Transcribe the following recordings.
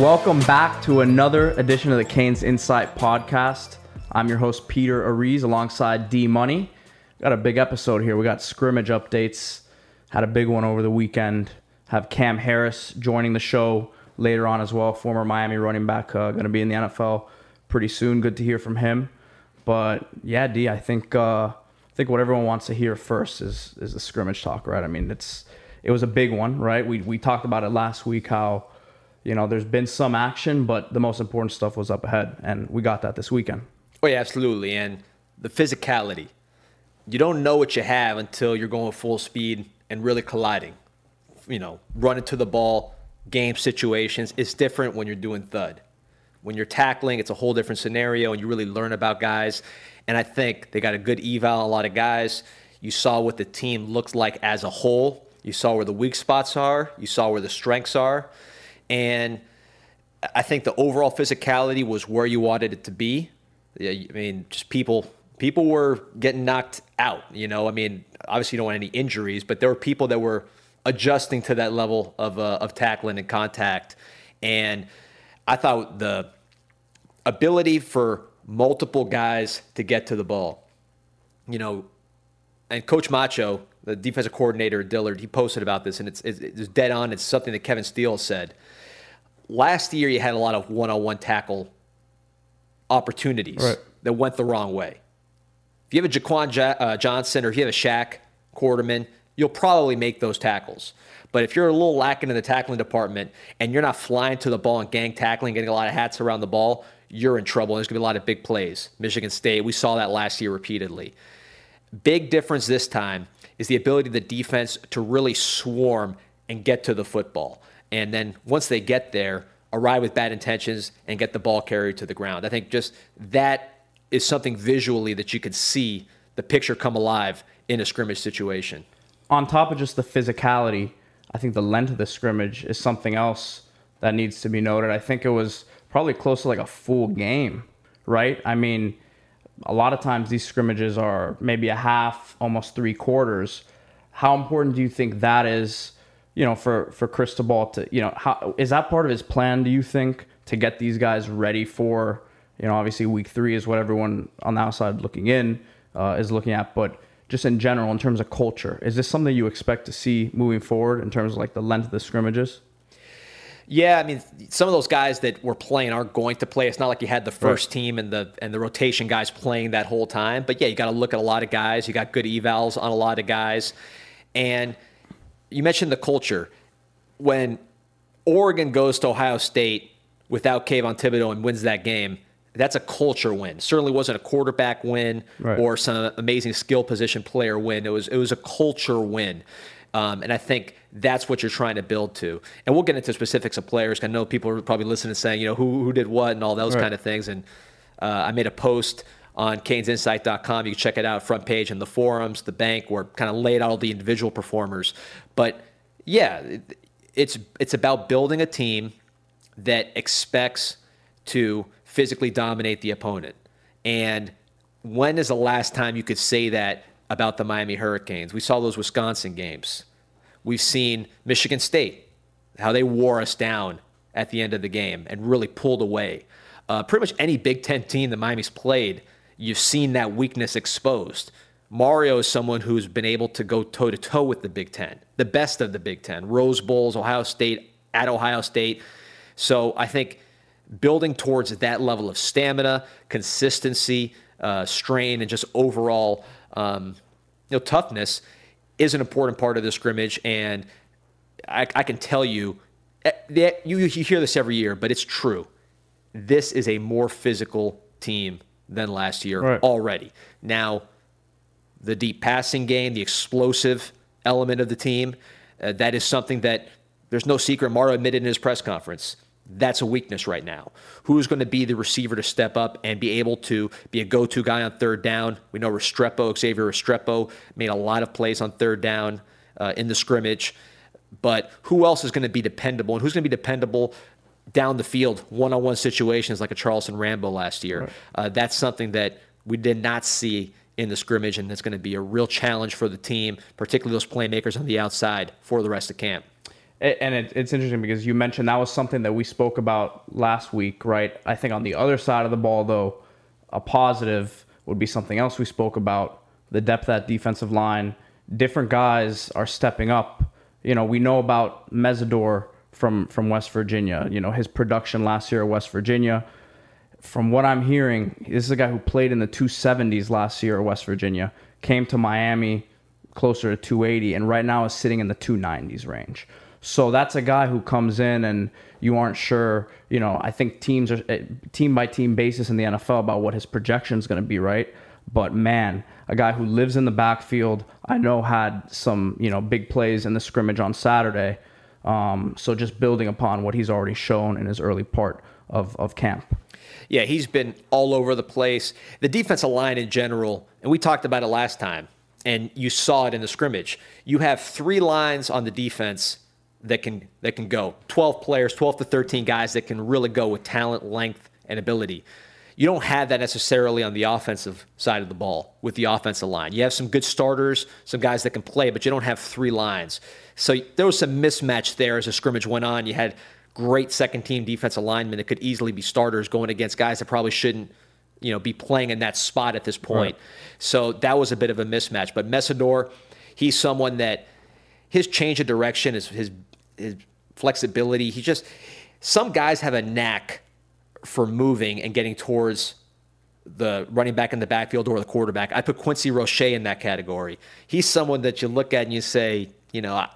Welcome back to another edition of the Canes Insight Podcast. I'm your host, Peter Ariz, alongside D Money. Got a big episode here. We got scrimmage updates. Had a big one over the weekend. Have Kam Harris joining the show later on as well. Former Miami running back, going to be in the NFL pretty soon. Good to hear from him. But yeah, D, I think what everyone wants to hear first is the scrimmage talk, right? I mean, it was a big one, right? We talked about it last week, how there's been some action, but the most important stuff was up ahead, and we got that this weekend. Oh, yeah, absolutely. And the physicality. You don't know what you have until you're going full speed and really colliding. Running to the ball, game situations. It's different when you're doing thud. When you're tackling, it's a whole different scenario, and you really learn about guys. And I think they got a good eval on a lot of guys. You saw what the team looks like as a whole. You saw where the weak spots are. You saw where the strengths are. And I think the overall physicality was where you wanted it to be. I mean, just people were getting knocked out, Obviously you don't want any injuries, but there were people that were adjusting to that level of tackling and contact. And I thought the ability for multiple guys to get to the ball, and Coach Macho, the defensive coordinator at Dillard, he posted about this, and it's dead on. It's something that Kevin Steele said. Last year, you had a lot of one-on-one tackle opportunities that went the wrong way. If you have a Jaquan Johnson or if you have a Shaq Quarterman, you'll probably make those tackles. But if you're a little lacking in the tackling department and you're not flying to the ball and gang tackling, getting a lot of hats around the ball, you're in trouble. There's going to be a lot of big plays. Michigan State, we saw that last year repeatedly. Big difference this time is the ability of the defense to really swarm and get to the football. And then once they get there, arrive with bad intentions and get the ball carried to the ground. I think just that is something visually that you could see the picture come alive in a scrimmage situation. On top of just the physicality, I think the length of the scrimmage is something else that needs to be noted. I think it was probably close to like a full game, right? I mean, a lot of times these scrimmages are maybe a half, almost three quarters. How important do you think that is, for Cristobal to, how is that part of his plan, do you think, to get these guys ready for, obviously week 3 is what everyone on the outside looking in is looking at, but just in general, in terms of culture, is this something you expect to see moving forward in terms of like the length of the scrimmages? Yeah, I mean, some of those guys that were playing aren't going to play. It's not like you had the first team and the rotation guys playing that whole time. But yeah, you got to look at a lot of guys. You got good evals on a lot of guys. And you mentioned the culture. When Oregon goes to Ohio State without Kayvon Thibodeau and wins that game, that's a culture win. It certainly wasn't a quarterback win or some amazing skill position player win. It was a culture win. And I think that's what you're trying to build to. And we'll get into specifics of players. I know people are probably listening and saying, who did what and all those kind of things. And I made a post on canesinsight.com. You can check it out, front page, and the forums, the bank, where kind of laid out all the individual performers. But, yeah, it's about building a team that expects to physically dominate the opponent. And when is the last time you could say that about the Miami Hurricanes? We saw those Wisconsin games. We've seen Michigan State, how they wore us down at the end of the game and really pulled away. Pretty much any Big Ten team that Miami's played, you've seen that weakness exposed. Mario is someone who's been able to go toe-to-toe with the Big Ten, the best of the Big Ten, Rose Bowls, Ohio State, at Ohio State. So I think building towards that level of stamina, consistency, strain, and just overall toughness is an important part of the scrimmage, and I can tell you that you hear this every year, but it's true. This is a more physical team than last year already. Now, the deep passing game, the explosive element of the team, that is something that there's no secret. Mario admitted in his press conference. That's a weakness right now. Who's going to be the receiver to step up and be able to be a go-to guy on third down? We know Xavier Restrepo made a lot of plays on third down in the scrimmage. But who else is going to be dependable? And who's going to be dependable down the field, one-on-one situations like a Charleston Rambo last year? Right. That's something that we did not see in the scrimmage, and that's going to be a real challenge for the team, particularly those playmakers on the outside for the rest of camp. And it's interesting because you mentioned that was something that we spoke about last week, right? I think on the other side of the ball, though, a positive would be something else we spoke about, the depth at defensive line. Different guys are stepping up. You know, we know about Mesidor from West Virginia, you know, his production last year at West Virginia. From what I'm hearing, this is a guy who played in the 270s last year at West Virginia, came to Miami closer to 280, and right now is sitting in the 290s range. So that's a guy who comes in and you aren't sure, you know, I think teams are team by team basis in the NFL about what his projection is going to be, right? But man, a guy who lives in the backfield, I know had some, you know, big plays in the scrimmage on Saturday. So just building upon what he's already shown in his early part of camp. Yeah, he's been all over the place. The defensive line in general, and we talked about it last time, and you saw it in the scrimmage. You have three lines on the defense that can go. 12 players, 12 to 13 guys that can really go with talent, length, and ability. You don't have that necessarily on the offensive side of the ball with the offensive line. You have some good starters, some guys that can play, but you don't have three lines. So there was some mismatch there as the scrimmage went on. You had great second-team defensive linemen that could easily be starters going against guys that probably shouldn't, you know, be playing in that spot at this point. Right. So that was a bit of a mismatch. But Mesidor, he's someone that his change of direction, his flexibility, he just – some guys have a knack for moving and getting towards the running back in the backfield or the quarterback. I put Quincy Roche in that category. He's someone that you look at and you say, you know,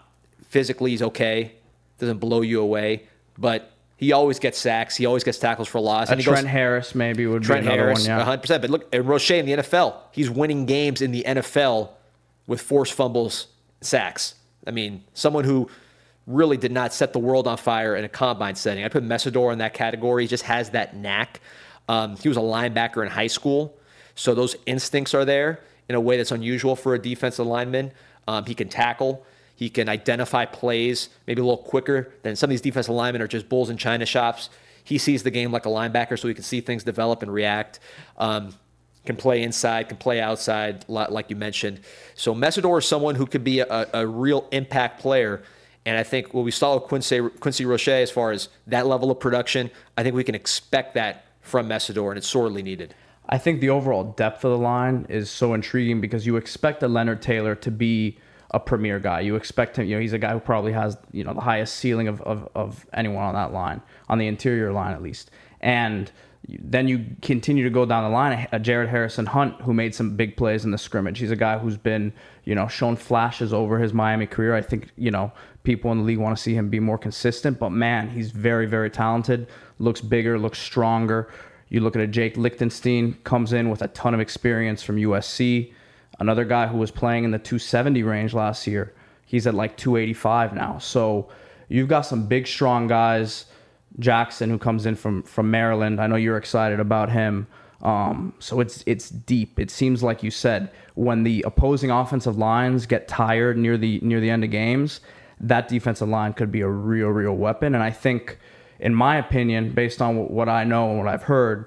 physically he's okay, doesn't blow you away, but he always gets sacks. He always gets tackles for loss. And Trent Harris maybe would be another one, yeah. 100%. But look, Roche in the NFL, he's winning games in the NFL with forced fumbles, sacks. I mean, someone who really did not set the world on fire in a combine setting. I put Mesidor in that category. He just has that knack. He was a linebacker in high school, so those instincts are there in a way that's unusual for a defensive lineman. He can tackle. He can identify plays maybe a little quicker than some of these defensive linemen are just bulls in china shops. He sees the game like a linebacker, so he can see things develop and react. Can play inside, can play outside, like you mentioned. So Mesidor is someone who could be a real impact player. And I think what we saw with Quincy Roche as far as that level of production, I think we can expect that from Mesidor, and it's sorely needed. I think the overall depth of the line is so intriguing because you expect a Leonard Taylor to be a premier guy. You expect him, you know, he's a guy who probably has, you know, the highest ceiling of anyone on that line, on the interior line at least. And then you continue to go down the line. Jared Harrison-Hunte, who made some big plays in the scrimmage. He's a guy who's been, you know, shown flashes over his Miami career. I think, you know, people in the league want to see him be more consistent, but man, he's very, very talented. Looks bigger, looks stronger. You look at a Jake Lichtenstein, comes in with a ton of experience from USC. Another guy who was playing in the 270 range last year. He's at like 285 now. So you've got some big, strong guys. Jackson, who comes in from Maryland. I know you're excited about him. So it's deep. It seems like you said, when the opposing offensive lines get tired near the end of games, that defensive line could be a real, real weapon. And I think, in my opinion, based on what I know and what I've heard,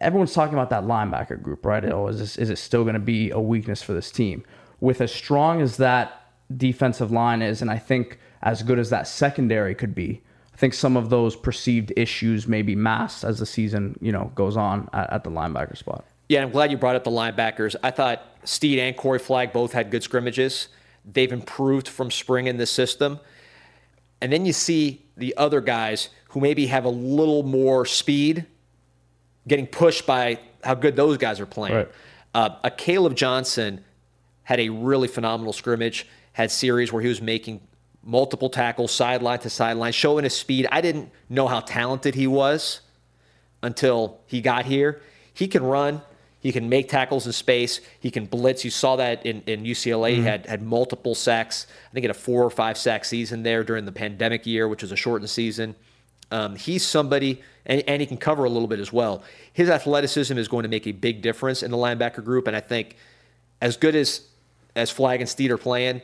everyone's talking about that linebacker group, right? Oh, is it still going to be a weakness for this team? With as strong as that defensive line is, and I think as good as that secondary could be, I think some of those perceived issues may be masked as the season, you know, goes on at the linebacker spot. Yeah, I'm glad you brought up the linebackers. I thought Steed and Corey Flagg both had good scrimmages. They've improved from spring in this system. And then you see the other guys who maybe have a little more speed getting pushed by how good those guys are playing. Right. A Caleb Johnson had a really phenomenal scrimmage, had series where he was making multiple tackles, sideline to sideline, showing his speed. I didn't know how talented he was until he got here. He can run. He can make tackles in space. He can blitz. You saw that in UCLA. He had multiple sacks. I think he had a 4 or 5 sack season there during the pandemic year, which was a shortened season. He's somebody, and he can cover a little bit as well. His athleticism is going to make a big difference in the linebacker group, and I think as good as Flagg and Steed are playing,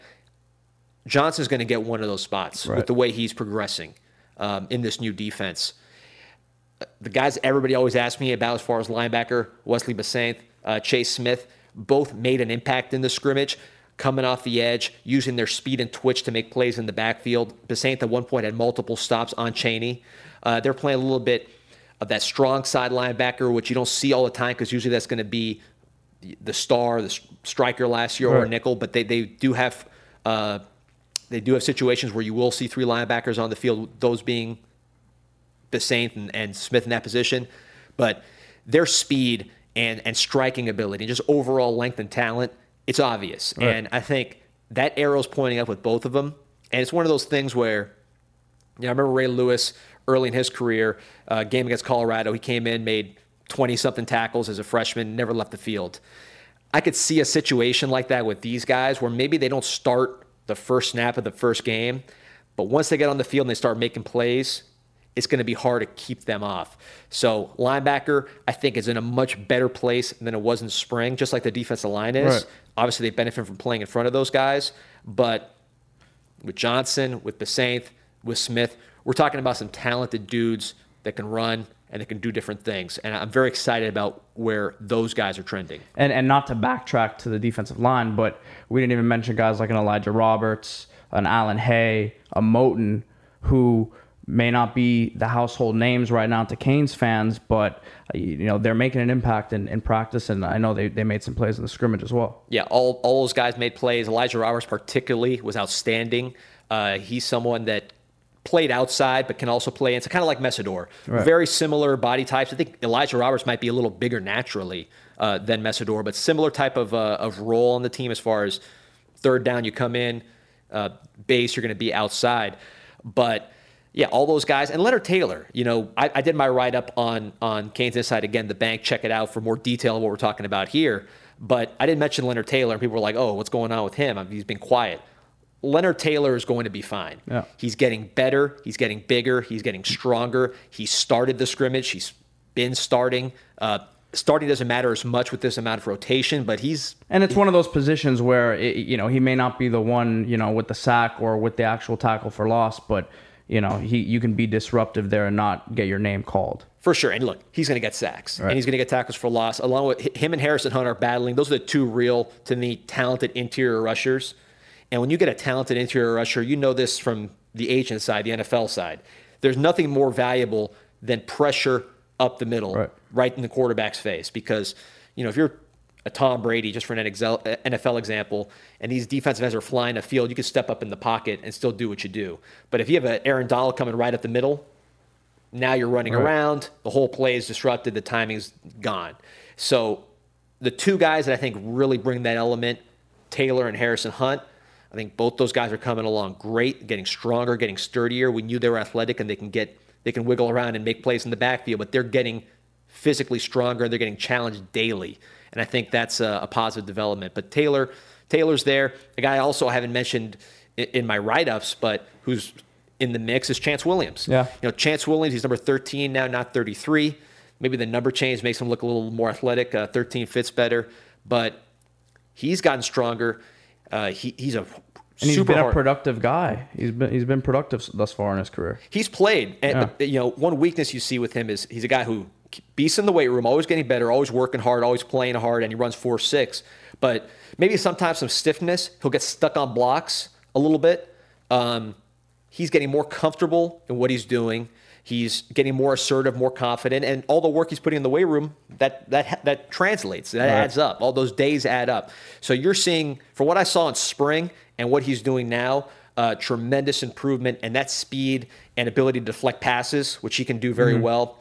Johnson's going to get one of those spots right, with the way he's progressing in this new defense. The guys everybody always asks me about as far as linebacker, Wesley Bésanté, Chase Smith, both made an impact in the scrimmage. coming off the edge, using their speed and twitch to make plays in the backfield. Bésanté at one point had multiple stops on Chaney. They're playing a little bit of that strong side linebacker, which you don't see all the time because usually that's going to be the star, the striker last year, right, or a nickel. But they do have situations where you will see three linebackers on the field, those being Bésanté and Smith in that position. But their speed and striking ability and just overall length and talent, it's obvious. Right. And I think that arrow's pointing up with both of them. And it's one of those things where, you know, I remember Ray Lewis early in his career, game against Colorado, he came in, made 20-something tackles as a freshman, never left the field. I could see a situation like that with these guys where maybe they don't start the first snap of the first game, but once they get on the field and they start making plays, it's going to be hard to keep them off. So linebacker, I think, is in a much better place than it was in spring, just like the defensive line is. Right. Obviously, they benefit from playing in front of those guys. But with Johnson, with Bésanté, with Smith, we're talking about some talented dudes that can run and that can do different things. And I'm very excited about where those guys are trending. And not to backtrack to the defensive line, but we didn't even mention guys like an Elijah Roberts, an Allen Hay, a Moten, who may not be the household names right now to Canes fans, but you know they're making an impact in practice, and I know they made some plays in the scrimmage as well. Yeah, all those guys made plays. Elijah Roberts particularly was outstanding. He's someone that played outside but can also play. It's kind of like Mesidor. Right. Very similar body types. I think Elijah Roberts might be a little bigger naturally than Mesidor, but similar type of role on the team as far as third down you come in, base you're going to be outside. But yeah, all those guys. And Leonard Taylor, you know, I did my write-up on Canes Inside. Again, the bank, check it out for more detail of what we're talking about here. But I didn't mention Leonard Taylor, and people were like, oh, what's going on with him? I mean, he's been quiet. Leonard Taylor is going to be fine. Yeah. He's getting better. He's getting bigger. He's getting stronger. He started the scrimmage. He's been starting. Starting doesn't matter as much with this amount of rotation, but he's... And it's one of those positions where, he may not be the one, you know, with the sack or with the actual tackle for loss, but... You know, you can be disruptive there and not get your name called. For sure. And look, he's going to get sacks. Right. And he's going to get tackles for loss. Along with him and Harrison-Hunte are battling. Those are the two real, to me, talented interior rushers. And when you get a talented interior rusher, you know this from the agent side, the NFL side. There's nothing more valuable than pressure up the middle, right in the quarterback's face. Because, you know, if you're a Tom Brady, just for an NFL example, and these defensive ends are flying the field, you can step up in the pocket and still do what you do. But if you have an Aaron Donald coming right up the middle, now you're running around, the whole play is disrupted, the timing's gone. So the two guys that I think really bring that element, Taylor and Harrison-Hunte, I think both those guys are coming along great, getting stronger, getting sturdier. We knew they were athletic and they can wiggle around and make plays in the backfield, but they're getting physically stronger and they're getting challenged daily. And I think that's a positive development. But Taylor's there. A guy also I haven't mentioned in my write-ups, but who's in the mix is Chantz Williams. Yeah. You know, Chantz Williams, he's number 13 now, not 33. Maybe the number change makes him look a little more athletic. 13 fits better. But he's gotten stronger. He's a super a productive guy. He's been productive thus far in his career. He's played. And, you know, one weakness you see with him is he's a guy who beast in the weight room, always getting better, always working hard, always playing hard, and he runs 4.6. But maybe sometimes some stiffness. He'll get stuck on blocks a little bit. He's getting more comfortable in what he's doing. He's getting more assertive, more confident, and all the work he's putting in the weight room, that translates. That adds up. All those days add up. So you're seeing, from what I saw in spring and what he's doing now, tremendous improvement, and that speed and ability to deflect passes, which he can do very well,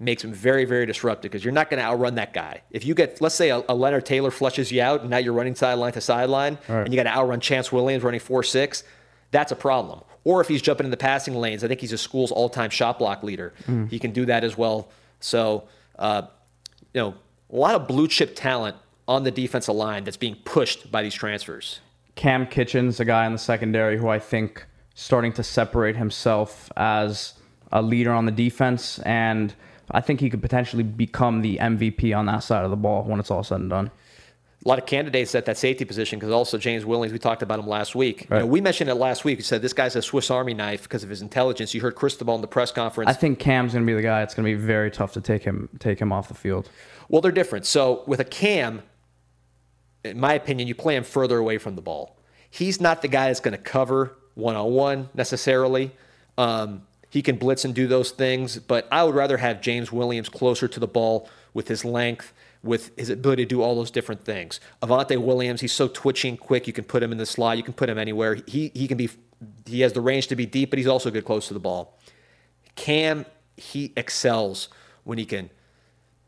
makes him very, very disruptive because you're not going to outrun that guy. If you get, let's say, a Leonard Taylor flushes you out, and now you're running sideline to sideline, and you got to outrun Chantz Williams running 4.6, that's a problem. Or if he's jumping in the passing lanes, I think he's a school's all-time shot block leader. He can do that as well. So, you know, a lot of blue-chip talent on the defensive line that's being pushed by these transfers. Kam Kinchens, a guy in the secondary who I think starting to separate himself as a leader on the defense, and I think he could potentially become the MVP on that side of the ball when it's all said and done. A lot of candidates at that safety position because also James Willings, we talked about him last week. Right. You know, we mentioned it last week. We said this guy's a Swiss Army knife because of his intelligence. You heard Cristobal in the press conference. I think Cam's going to be the guy. It's going to be very tough to take him off the field. Well, they're different. So with a Kam, in my opinion, you play him further away from the ball. He's not the guy that's going to cover one-on-one necessarily. He can blitz and do those things, but I would rather have James Williams closer to the ball with his length, with his ability to do all those different things. Avante Williams, he's so twitchy and quick. You can put him in the slot. You can put him anywhere. He can be. He has the range to be deep, but he's also good close to the ball. Kam, he excels when he can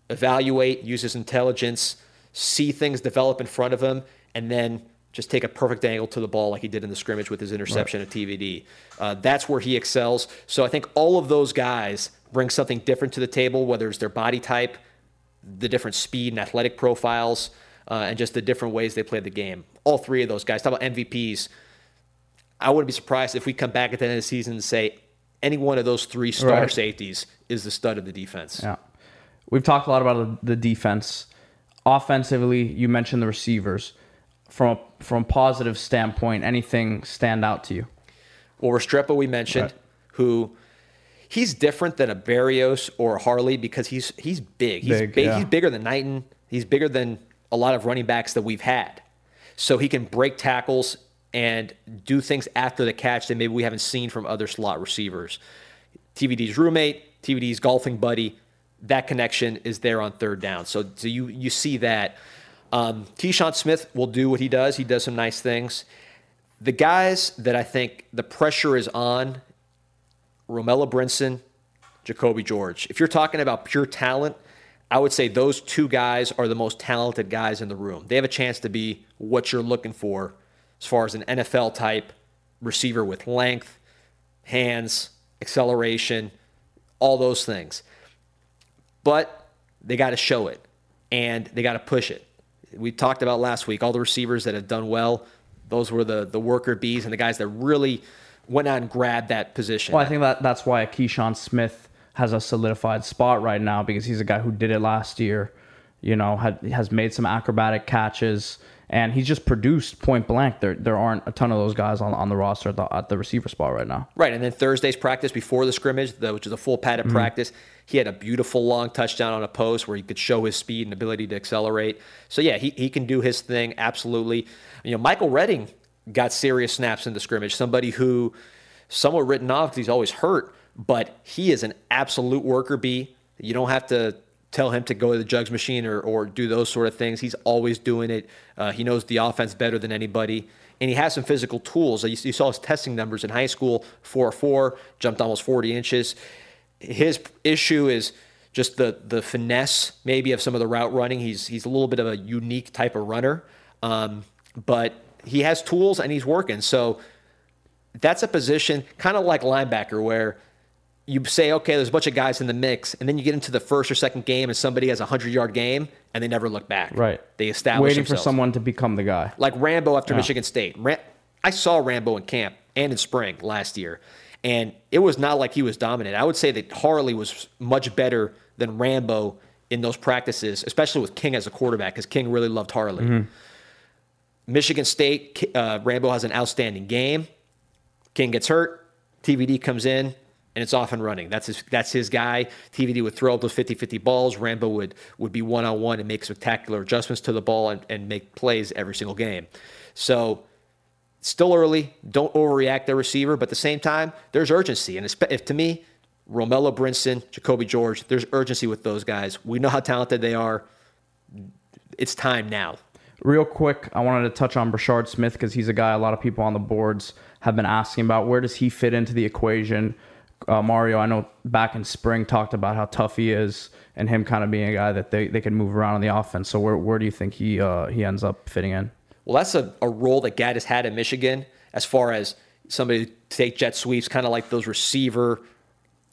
evaluate, use his intelligence, see things develop in front of him, and then just take a perfect angle to the ball like he did in the scrimmage with his interception at TVD. That's where he excels. So I think all of those guys bring something different to the table, whether it's their body type, the different speed and athletic profiles, and just the different ways they play the game. All three of those guys. Talk about MVPs. I wouldn't be surprised if we come back at the end of the season and say any one of those three star safeties is the stud of the defense. Yeah. We've talked a lot about the defense. Offensively, you mentioned the receivers. From a positive standpoint, anything stand out to you? Well, Restrepo we mentioned, who... He's different than a Barrios or a Harley because he's big. He's bigger than Knighton. He's bigger than a lot of running backs that we've had. So he can break tackles and do things after the catch that maybe we haven't seen from other slot receivers. TVD's roommate, TVD's golfing buddy, that connection is there on third down. So you see that. Keyshawn Smith will do what he does. He does some nice things. The guys that I think the pressure is on, Romello Brinson, Jacoby George. If you're talking about pure talent, I would say those two guys are the most talented guys in the room. They have a chance to be what you're looking for as far as an NFL-type receiver with length, hands, acceleration, all those things. But they got to show it, and they got to push it. We talked about last week all the receivers that have done well. Those were the worker bees and the guys that really – went out and grabbed that position. Well, I think that's why Keyshawn Smith has a solidified spot right now, because he's a guy who did it last year, has made some acrobatic catches, and he's just produced point blank. There aren't a ton of those guys on the roster at the receiver spot right now. Right, and then Thursday's practice before the scrimmage, which is a full padded practice, he had a beautiful long touchdown on a post where he could show his speed and ability to accelerate. So, yeah, he can do his thing, absolutely. Michael Redding got serious snaps in the scrimmage. Somebody who somewhat written off because he's always hurt, but he is an absolute worker bee. You don't have to tell him to go to the jugs machine or do those sort of things. He's always doing it. He knows the offense better than anybody, and he has some physical tools. You saw his testing numbers in high school, 4.4, jumped almost 40 inches. His issue is just the finesse maybe of some of the route running. He's a little bit of a unique type of runner, but he has tools and he's working. So that's a position kind of like linebacker where you say, okay, there's a bunch of guys in the mix, and then you get into the first or second game and somebody has a 100-yard game and they never look back. Right. They establish themselves. Waiting for someone to become the guy. Like Rambo after Michigan State. I saw Rambo in camp and in spring last year, and it was not like he was dominant. I would say that Harley was much better than Rambo in those practices, especially with King as a quarterback, because King really loved Harley. Mm-hmm. Michigan State, Rambo has an outstanding game. King gets hurt. TVD comes in, and it's off and running. That's his guy. TVD would throw up those 50-50 balls. Rambo would be one-on-one and make spectacular adjustments to the ball and make plays every single game. So still early. Don't overreact their receiver. But at the same time, there's urgency. And to me, Romello Brinson, Jacoby George, there's urgency with those guys. We know how talented they are. It's time now. Real quick, I wanted to touch on Brashard Smith because he's a guy a lot of people on the boards have been asking about. Where does he fit into the equation? Mario, I know back in spring, talked about how tough he is and him kind of being a guy that they can move around on the offense. So where do you think he ends up fitting in? Well, that's a role that Gaddis had in Michigan as far as somebody to take jet sweeps, kind of like those receiver,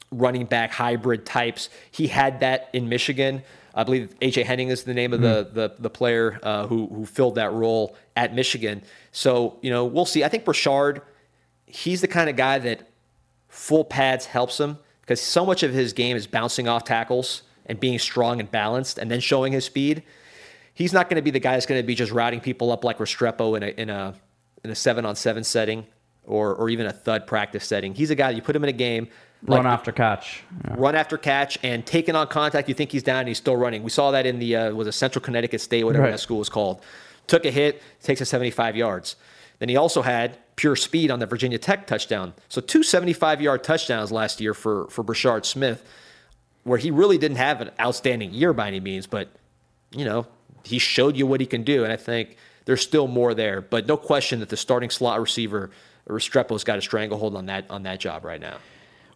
running back, hybrid types. He had that in Michigan. I believe A.J. Henning is the name of the player who filled that role at Michigan. So, we'll see. I think Brashard, he's the kind of guy that full pads helps him because so much of his game is bouncing off tackles and being strong and balanced and then showing his speed. He's not going to be the guy that's going to be just routing people up like Restrepo in a 7-on-7 setting or even a thud practice setting. He's a guy that you put him in a game, run after catch. Yeah. Run after catch and taking on contact. You think he's down and he's still running. We saw that in the Central Connecticut State, whatever that school was called. Took a hit, takes it 75 yards. Then he also had pure speed on the Virginia Tech touchdown. So two 75-yard touchdowns last year for Brashard Smith, where he really didn't have an outstanding year by any means, but, you know, he showed you what he can do, and I think there's still more there. But no question that the starting slot receiver, Restrepo's got a stranglehold on that job right now.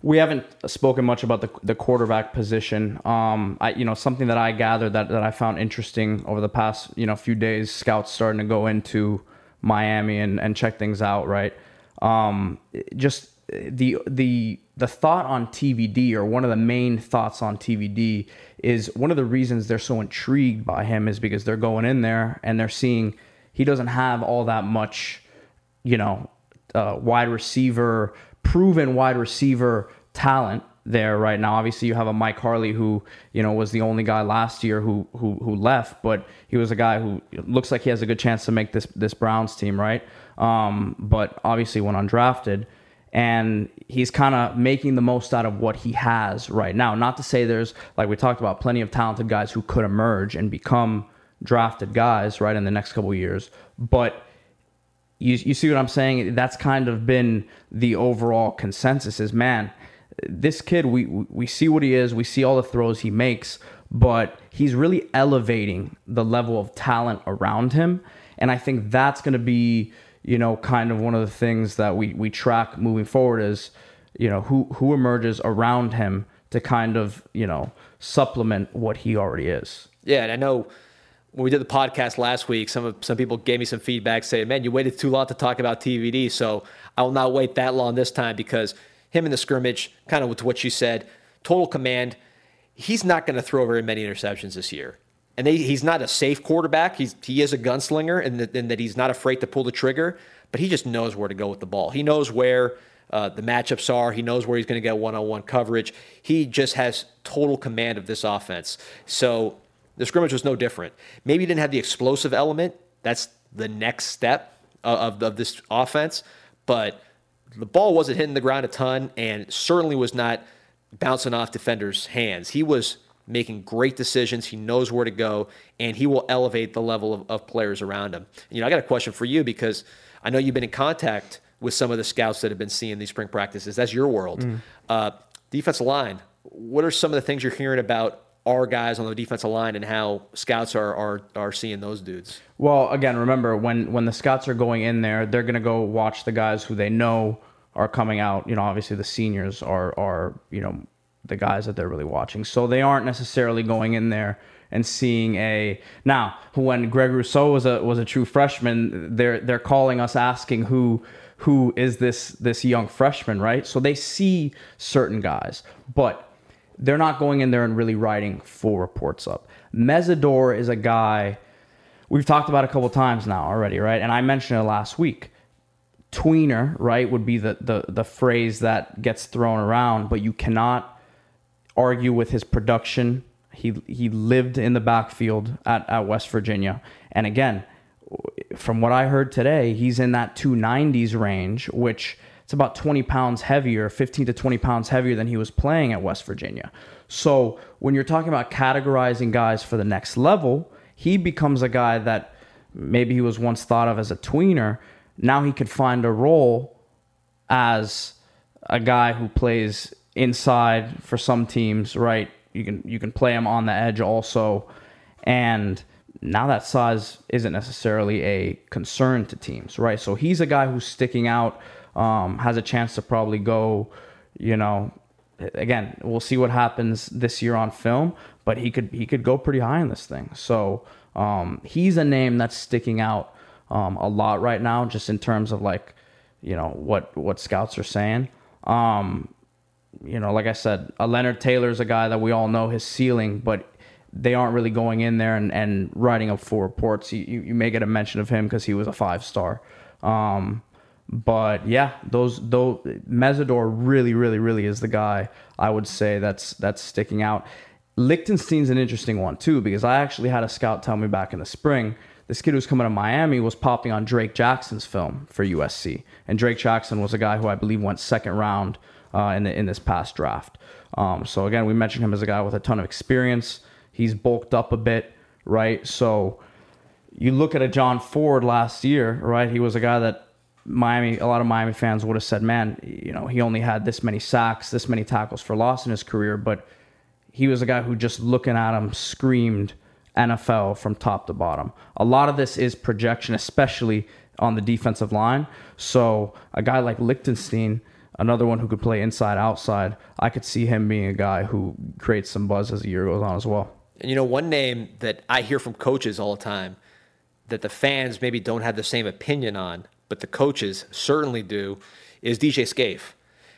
We haven't spoken much about the quarterback position. Something that I gathered that I found interesting over the past few days, scouts starting to go into Miami and check things out, right? Just the thought on TVD, or one of the main thoughts on TVD, is one of the reasons they're so intrigued by him is because they're going in there and they're seeing he doesn't have all that much, proven wide receiver talent there right now. Obviously, you have a Mike Harley who, was the only guy last year who left, but he was a guy who looks like he has a good chance to make this Browns team, right? But obviously went undrafted, and he's kind of making the most out of what he has right now. Not to say there's, like we talked about, plenty of talented guys who could emerge and become drafted guys, right, in the next couple of years, but You see what I'm saying? That's kind of been the overall consensus is, man, this kid, we see what he is. We see all the throws he makes, but he's really elevating the level of talent around him. And I think that's going to be, kind of one of the things that we track moving forward is, who emerges around him to kind of, supplement what he already is. Yeah, and I know, when we did the podcast last week, some people gave me some feedback saying, man, you waited too long to talk about TVD, so I will not wait that long this time, because him in the scrimmage, kind of to what you said, total command, he's not going to throw very many interceptions this year. And he's not a safe quarterback. He is a gunslinger in that he's not afraid to pull the trigger, but he just knows where to go with the ball. He knows where the matchups are. He knows where he's going to get one-on-one coverage. He just has total command of this offense. So the scrimmage was no different. Maybe he didn't have the explosive element. That's the next step of this offense. But the ball wasn't hitting the ground a ton, and certainly was not bouncing off defenders' hands. He was making great decisions. He knows where to go, and he will elevate the level of players around him. I got a question for you, because I know you've been in contact with some of the scouts that have been seeing these spring practices. That's your world. Defensive line, what are some of the things you're hearing about our guys on the defensive line and how scouts are seeing those dudes? Well, again, remember when the scouts are going in there, they're going to go watch the guys who they know are coming out. Obviously the seniors are the guys that they're really watching. So they aren't necessarily going in there and seeing now when Greg Rousseau was a true freshman, they're calling us asking who is this young freshman, right? So they see certain guys, but they're not going in there and really writing full reports up. Mesidor is a guy we've talked about a couple times now already, right? And I mentioned it last week. Tweener, right, would be the phrase that gets thrown around, but you cannot argue with his production. He lived in the backfield at West Virginia. And again, from what I heard today, he's in that 290s range, which it's about 20 pounds heavier, 15 to 20 pounds heavier than he was playing at West Virginia. So when you're talking about categorizing guys for the next level, he becomes a guy that maybe he was once thought of as a tweener. Now he could find a role as a guy who plays inside for some teams, right? You can play him on the edge also. And now that size isn't necessarily a concern to teams, right? So he's a guy who's sticking out. Has a chance to probably go, again, we'll see what happens this year on film, but he could go pretty high in this thing. So he's a name that's sticking out a lot right now, just in terms of what scouts are saying. Like I said, Leonard Taylor is a guy that we all know his ceiling, but they aren't really going in there and writing up full reports. You may get a mention of him because he was a 5-star. But yeah, those Mesidor really, really, really is the guy I would say that's sticking out. Lichtenstein's an interesting one too, because I actually had a scout tell me back in the spring, this kid who's coming to Miami was popping on Drake Jackson's film for USC, and Drake Jackson was a guy who I believe went second round in this past draft. So again, we mentioned him as a guy with a ton of experience. He's bulked up a bit, right? So You look at a John Ford last year, right? He was a guy that Miami, a lot of Miami fans would have said, man, you know, he only had this many sacks, this many tackles for loss in his career, but he was a guy who just looking at him screamed NFL from top to bottom. A lot of this is projection, especially on the defensive line. So a guy like Lichtenstein, another one who could play inside, outside, I could see him being a guy who creates some buzz as the year goes on as well. And, you know, one name that I hear from coaches all the time that the fans maybe don't have the same opinion on, but the coaches certainly do, is DJ Scaife,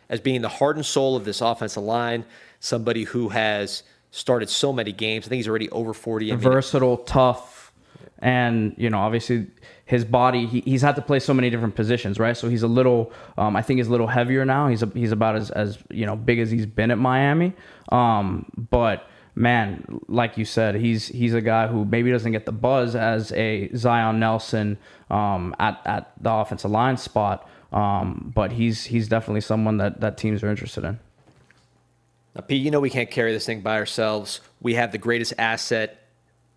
as being the heart and soul of this offensive line, somebody who has started so many games. I think he's already over 40. Versatile, tough, and, you know, obviously his body, he's had to play so many different positions, right? So he's a little, I think he's a little heavier now. He's about as you know, big as he's been at Miami. But man, like you said, he's a guy who maybe doesn't get the buzz as a Zion Nelson at the offensive line spot, but he's definitely someone that teams are interested in. Now, Pete, you know we can't carry this thing by ourselves. We have the greatest asset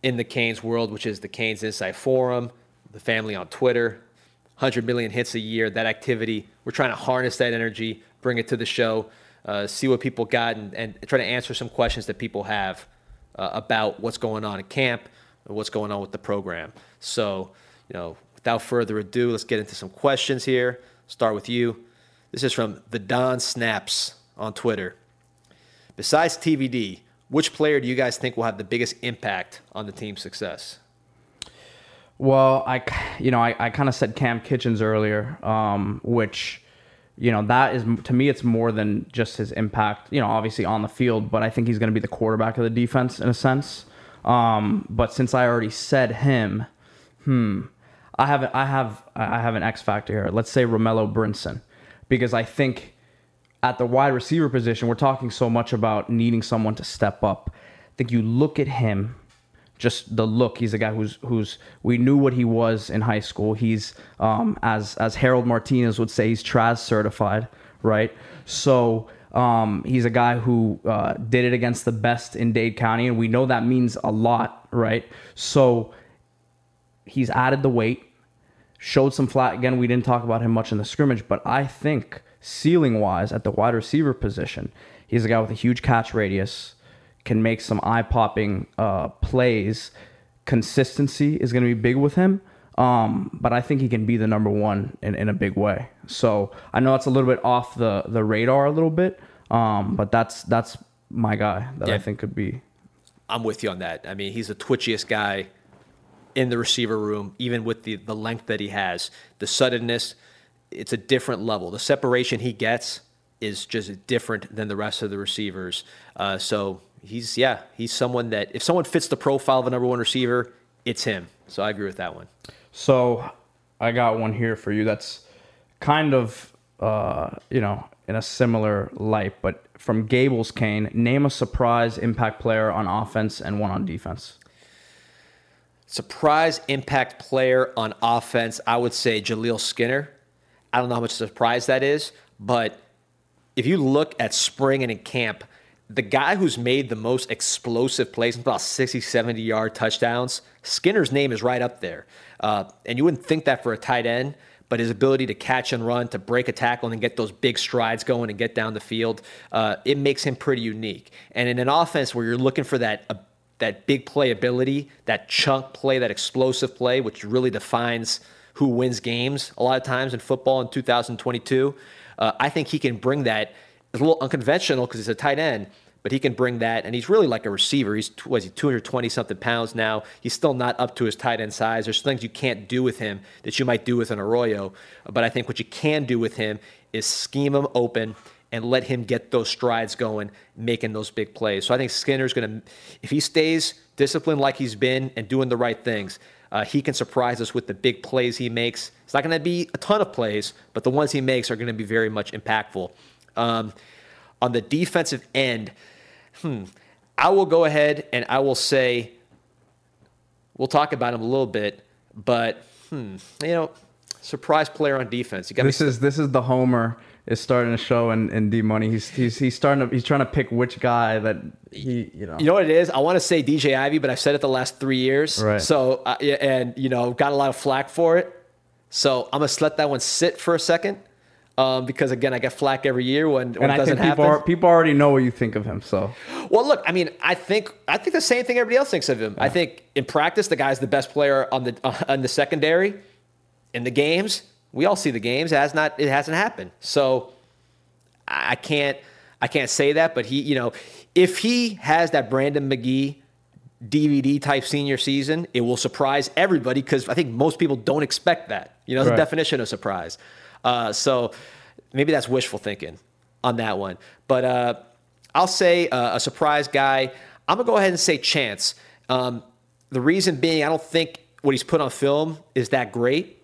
in the Canes world, which is the Canes Insight Forum, the family on Twitter, 100 million hits a year, that activity. We're trying to harness that energy, bring it to the show. See what people got and try to answer some questions that people have about what's going on at camp and what's going on with the program. So, you know, without further ado, let's get into some questions here. Start with you. This is from the Don Snaps on Twitter. Besides TVD, which player do you guys think will have the biggest impact on the team's success? Well, I kind of said Kam Kinchens earlier, which, you know, that is, to me, it's more than just his impact, you know, obviously on the field, but I think he's going to be the quarterback of the defense in a sense. But since I already said him, I have an X factor here. Let's say Romello Brinson, because I think at the wide receiver position, we're talking so much about needing someone to step up. I think you look at him, just the look. He's a guy who's we knew what he was in high school. He's as Harold Martinez would say, he's Traz certified, right? So he's a guy who did it against the best in Dade County, and we know that means a lot, right? So he's added the weight, showed some flat. Again, we didn't talk about him much in the scrimmage, but I think ceiling wise at the wide receiver position, he's a guy with a huge catch radius, can make some eye-popping plays. Consistency is going to be big with him, but I think he can be the number one in a big way. So I know it's a little bit off the radar a little bit, but that's my guy that I think could be. I'm with you on that. I mean, he's the twitchiest guy in the receiver room, even with the length that he has. The suddenness, it's a different level. The separation he gets is just different than the rest of the receivers. So he's someone that if someone fits the profile of a number one receiver, it's him. So I agree with that one. So I got one here for you that's kind of, you know, in a similar light, but from Gables Kane, name a surprise impact player on offense and one on defense. Surprise impact player on offense, I would say Jaleel Skinner. I don't know how much surprise that is, but if you look at spring and in camp, the guy who's made the most explosive plays, about 60, 70-yard touchdowns, Skinner's name is right up there. And you wouldn't think that for a tight end, but his ability to catch and run, to break a tackle and get those big strides going and get down the field, it makes him pretty unique. And in an offense where you're looking for that big playability, that chunk play, that explosive play, which really defines who wins games a lot of times in football in 2022, I think he can bring that. It's a little unconventional because he's a tight end, but he can bring that, and he's really like a receiver. He's 220-something pounds now. He's still not up to his tight end size. There's things you can't do with him that you might do with an Arroyo, but I think what you can do with him is scheme him open and let him get those strides going, making those big plays. So I think Skinner's going to, if he stays disciplined like he's been and doing the right things, he can surprise us with the big plays he makes. It's not going to be a ton of plays, but the ones he makes are going to be very much impactful. On the defensive end, I will go ahead and I will say, we'll talk about him a little bit, but you know, surprise player on defense. You got this is the homer is starting to show in D Money. He's trying to pick which guy that he, you know. You know what it is? I want to say DJ Ivey, but I've said it the last 3 years. Right. So, and, you know, got a lot of flack for it. So I'm going to let that one sit for a second. Because again, I get flack every year when it doesn't happen. People already know what you think of him. So, well, look, I mean, I think the same thing everybody else thinks of him. Yeah. I think in practice, the guy's the best player on the secondary. In the games, we all see the games. It hasn't happened. So, I can't say that. But he, you know, if he has that Brandon McGee DVD type senior season, it will surprise everybody because I think most people don't expect that. You know, right. The definition of surprise. So maybe that's wishful thinking on that one. But I'll say a surprise guy. I'm going to go ahead and say Chantz. The reason being, I don't think what he's put on film is that great.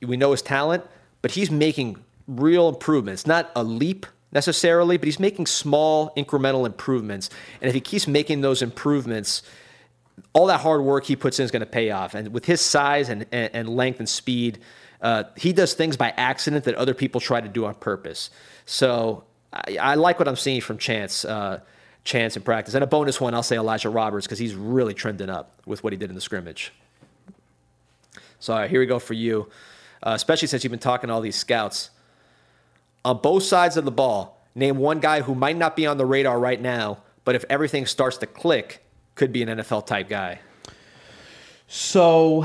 We know his talent, but he's making real improvements. Not a leap necessarily, but he's making small incremental improvements. And if he keeps making those improvements, all that hard work he puts in is going to pay off. And with his size and length and speed, he does things by accident that other people try to do on purpose. So I like what I'm seeing from Chantz in practice. And a bonus one, I'll say Elijah Roberts because he's really trending up with what he did in the scrimmage. So all right, here we go for you, especially since you've been talking to all these scouts. On both sides of the ball, name one guy who might not be on the radar right now, but if everything starts to click, could be an NFL-type guy. So,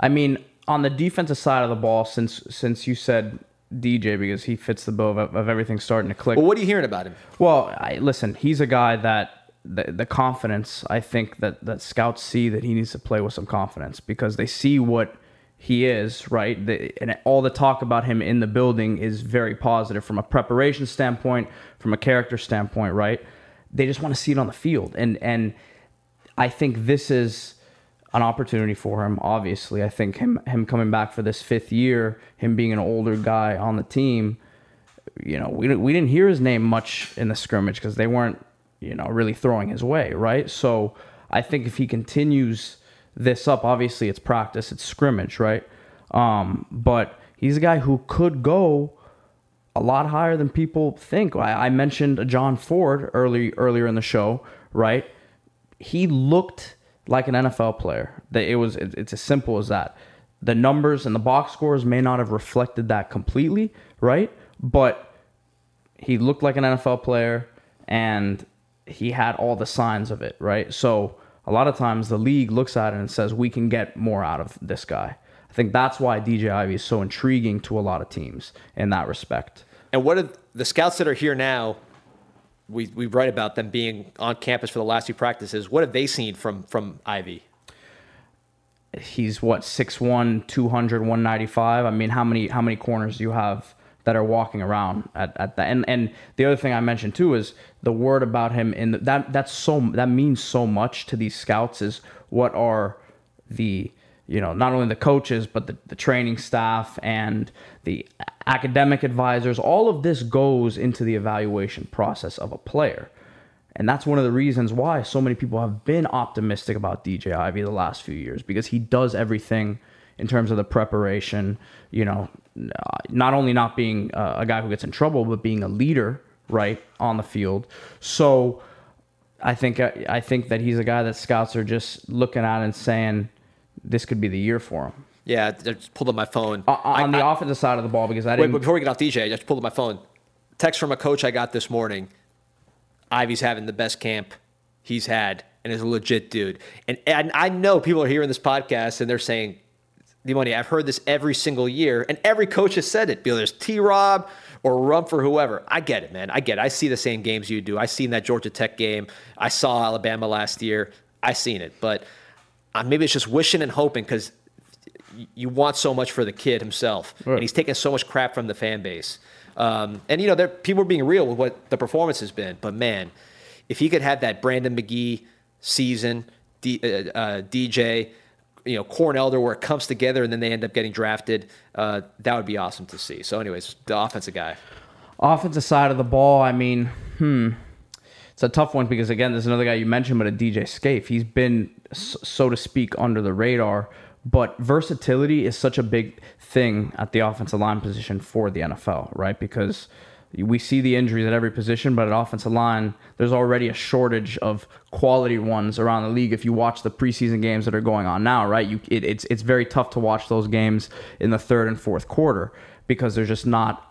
I mean, on the defensive side of the ball, since you said DJ, because he fits the bill of everything starting to click. Well, what are you hearing about him? Well, listen, he's a guy that the confidence, I think, that scouts see that he needs to play with some confidence because they see what he is, right? And all the talk about him in the building is very positive from a preparation standpoint, from a character standpoint, right? They just want to see it on the field. And I think this is an opportunity for him, obviously. I think him coming back for this fifth year, him being an older guy on the team, you know, we didn't hear his name much in the scrimmage because they weren't, you know, really throwing his way, right? So I think if he continues this up, obviously it's practice, it's scrimmage, right? But he's a guy who could go a lot higher than people think. I mentioned John Ford earlier in the show, right? He looked like an NFL player. It's as simple as that. The numbers and the box scores may not have reflected that completely, right? But he looked like an NFL player, and he had all the signs of it, right? So a lot of times the league looks at it and says, we can get more out of this guy. I think that's why DJ Ivey is so intriguing to a lot of teams in that respect. And what are the scouts that are here now? We write about them being on campus for the last two practices. What have they seen from Ivey? He's what, 6'1", 200, 195. I mean, how many corners do you have that are walking around at that? And the other thing I mentioned too is the word about him in that means so much to these scouts is what are the, you know, not only the coaches but the training staff and the academic advisors, all of this goes into the evaluation process of a player. And that's one of the reasons why so many people have been optimistic about DJ Ivey the last few years, because he does everything in terms of the preparation, you know, not only not being a guy who gets in trouble, but being a leader, right, on the field. So I think that he's a guy that scouts are just looking at and saying, this could be the year for him. Yeah, I just pulled up my phone. On the offensive side of the ball, because I didn't... Wait, before we get off DJ, I just pulled up my phone. Text from a coach I got this morning. Ivey's having the best camp he's had and is a legit dude. And I know people are hearing this podcast and they're saying, D Money, I've heard this every single year, and every coach has said it. Whether it's T-Rob or Rump or whoever. I get it, man. I get it. I see the same games you do. I seen that Georgia Tech game. I saw Alabama last year. I seen it. But maybe it's just wishing and hoping because you want so much for the kid himself, right. And he's taking so much crap from the fan base. And, you know, people are being real with what the performance has been. But, man, if he could have that Brandon McGee season, DJ, you know, Cornelder, where it comes together and then they end up getting drafted, that would be awesome to see. So, anyways, the offensive guy. Offensive side of the ball, I mean, It's a tough one because, again, there's another guy you mentioned, but a DJ Scaife. He's been, so to speak, under the radar. But versatility is such a big thing at the offensive line position for the NFL, right? Because we see the injuries at every position, but at offensive line, there's already a shortage of quality ones around the league. If you watch the preseason games that are going on now, right, it's very tough to watch those games in the third and fourth quarter because there's just not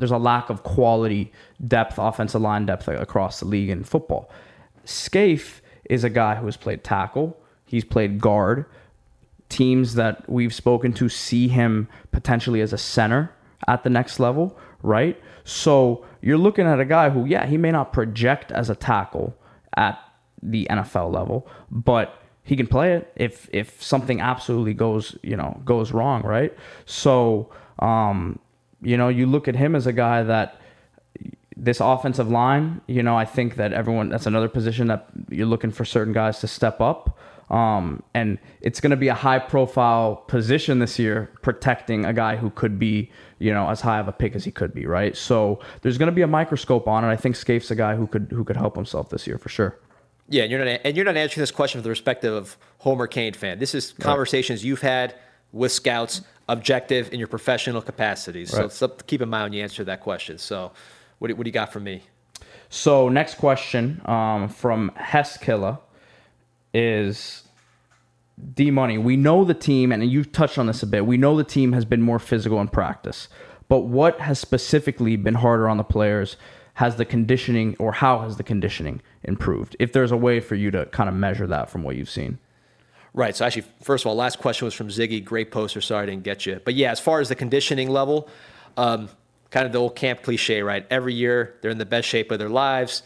there's a lack of quality depth, offensive line depth across the league in football. Scaife is a guy who has played tackle. He's played guard. Teams that we've spoken to see him potentially as a center at the next level, right? So you're looking at a guy who, yeah, he may not project as a tackle at the NFL level, but he can play it if something absolutely goes wrong, right? So, you look at him as a guy that this offensive line, I think that that's another position that you're looking for certain guys to step up. And it's going to be a high-profile position this year, protecting a guy who could be, as high of a pick as he could be, right? So there's going to be a microscope on it. I think Scaife's a guy who could help himself this year for sure. Yeah, and you're not answering this question from the perspective of Homer Kane fan. This is conversations you've had with scouts, objective in your professional capacities. Right. So it's something to keep in mind when you answer that question. So what do you got for me? So next question from Heskilla. Is D Money. We know the team, and you've touched on this a bit, we know the team has been more physical in practice, but what has specifically been harder on the players? How has the conditioning improved? If there's a way for you to kind of measure that from what you've seen. Right. So actually, first of all, last question was from Ziggy. Great poster. Sorry I didn't get you. But yeah, as far as the conditioning level, kind of the old camp cliche, right? Every year they're in the best shape of their lives.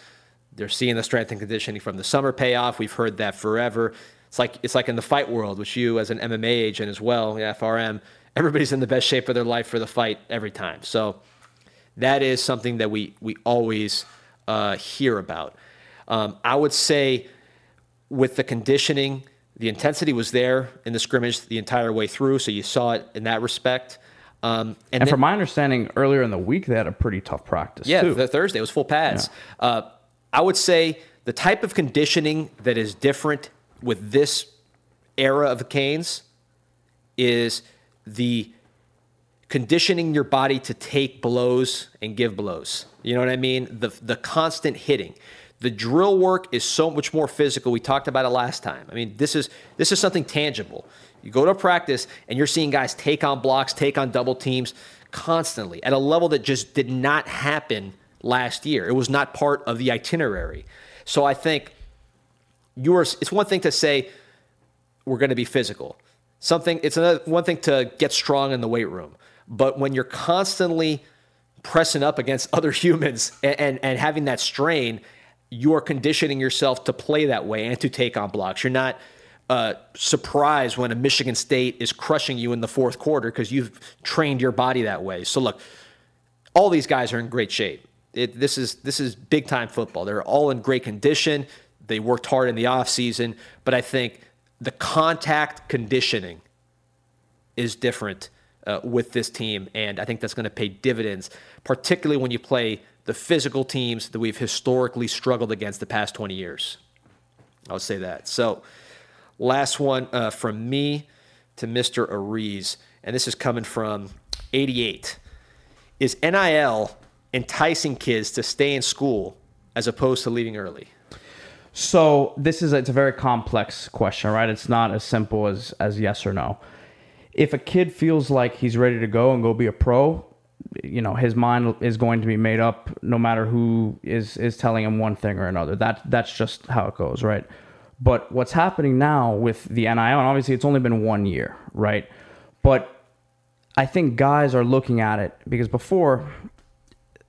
They're seeing the strength and conditioning from the summer payoff. We've heard that forever. It's like in the fight world, which you as an MMA agent as well, FRM, everybody's in the best shape of their life for the fight every time. So that is something that we always hear about. I would say with the conditioning, the intensity was there in the scrimmage the entire way through, so you saw it in that respect. And then, from my understanding, earlier in the week, they had a pretty tough practice too. Yeah, the Thursday, it was full pads. Yeah. I would say the type of conditioning that is different with this era of Canes is the conditioning your body to take blows and give blows. You know what I mean? The constant hitting. The drill work is so much more physical. We talked about it last time. I mean, this is something tangible. You go to practice and you're seeing guys take on blocks, take on double teams constantly at a level that just did not happen last year. It was not part of the itinerary. So I think it's one thing to say we're going to be physical. It's one thing to get strong in the weight room. But when you're constantly pressing up against other humans and having that strain, you're conditioning yourself to play that way and to take on blocks. You're not surprised when a Michigan State is crushing you in the fourth quarter because you've trained your body that way. So look, all these guys are in great shape. This is big-time football. They're all in great condition. They worked hard in the offseason. But I think the contact conditioning is different with this team, and I think that's going to pay dividends, particularly when you play the physical teams that we've historically struggled against the past 20 years. I would say that. So last one from me to Mr. Ariz, and this is coming from 88. Is NIL enticing kids to stay in school as opposed to leaving early? So it's a very complex question, right? It's not as simple as yes or no. If a kid feels like he's ready to go and go be a pro, his mind is going to be made up no matter who is telling him one thing or another. That's just how it goes, right? But what's happening now with the NIL, and obviously it's only been 1 year, right? But I think guys are looking at it because before,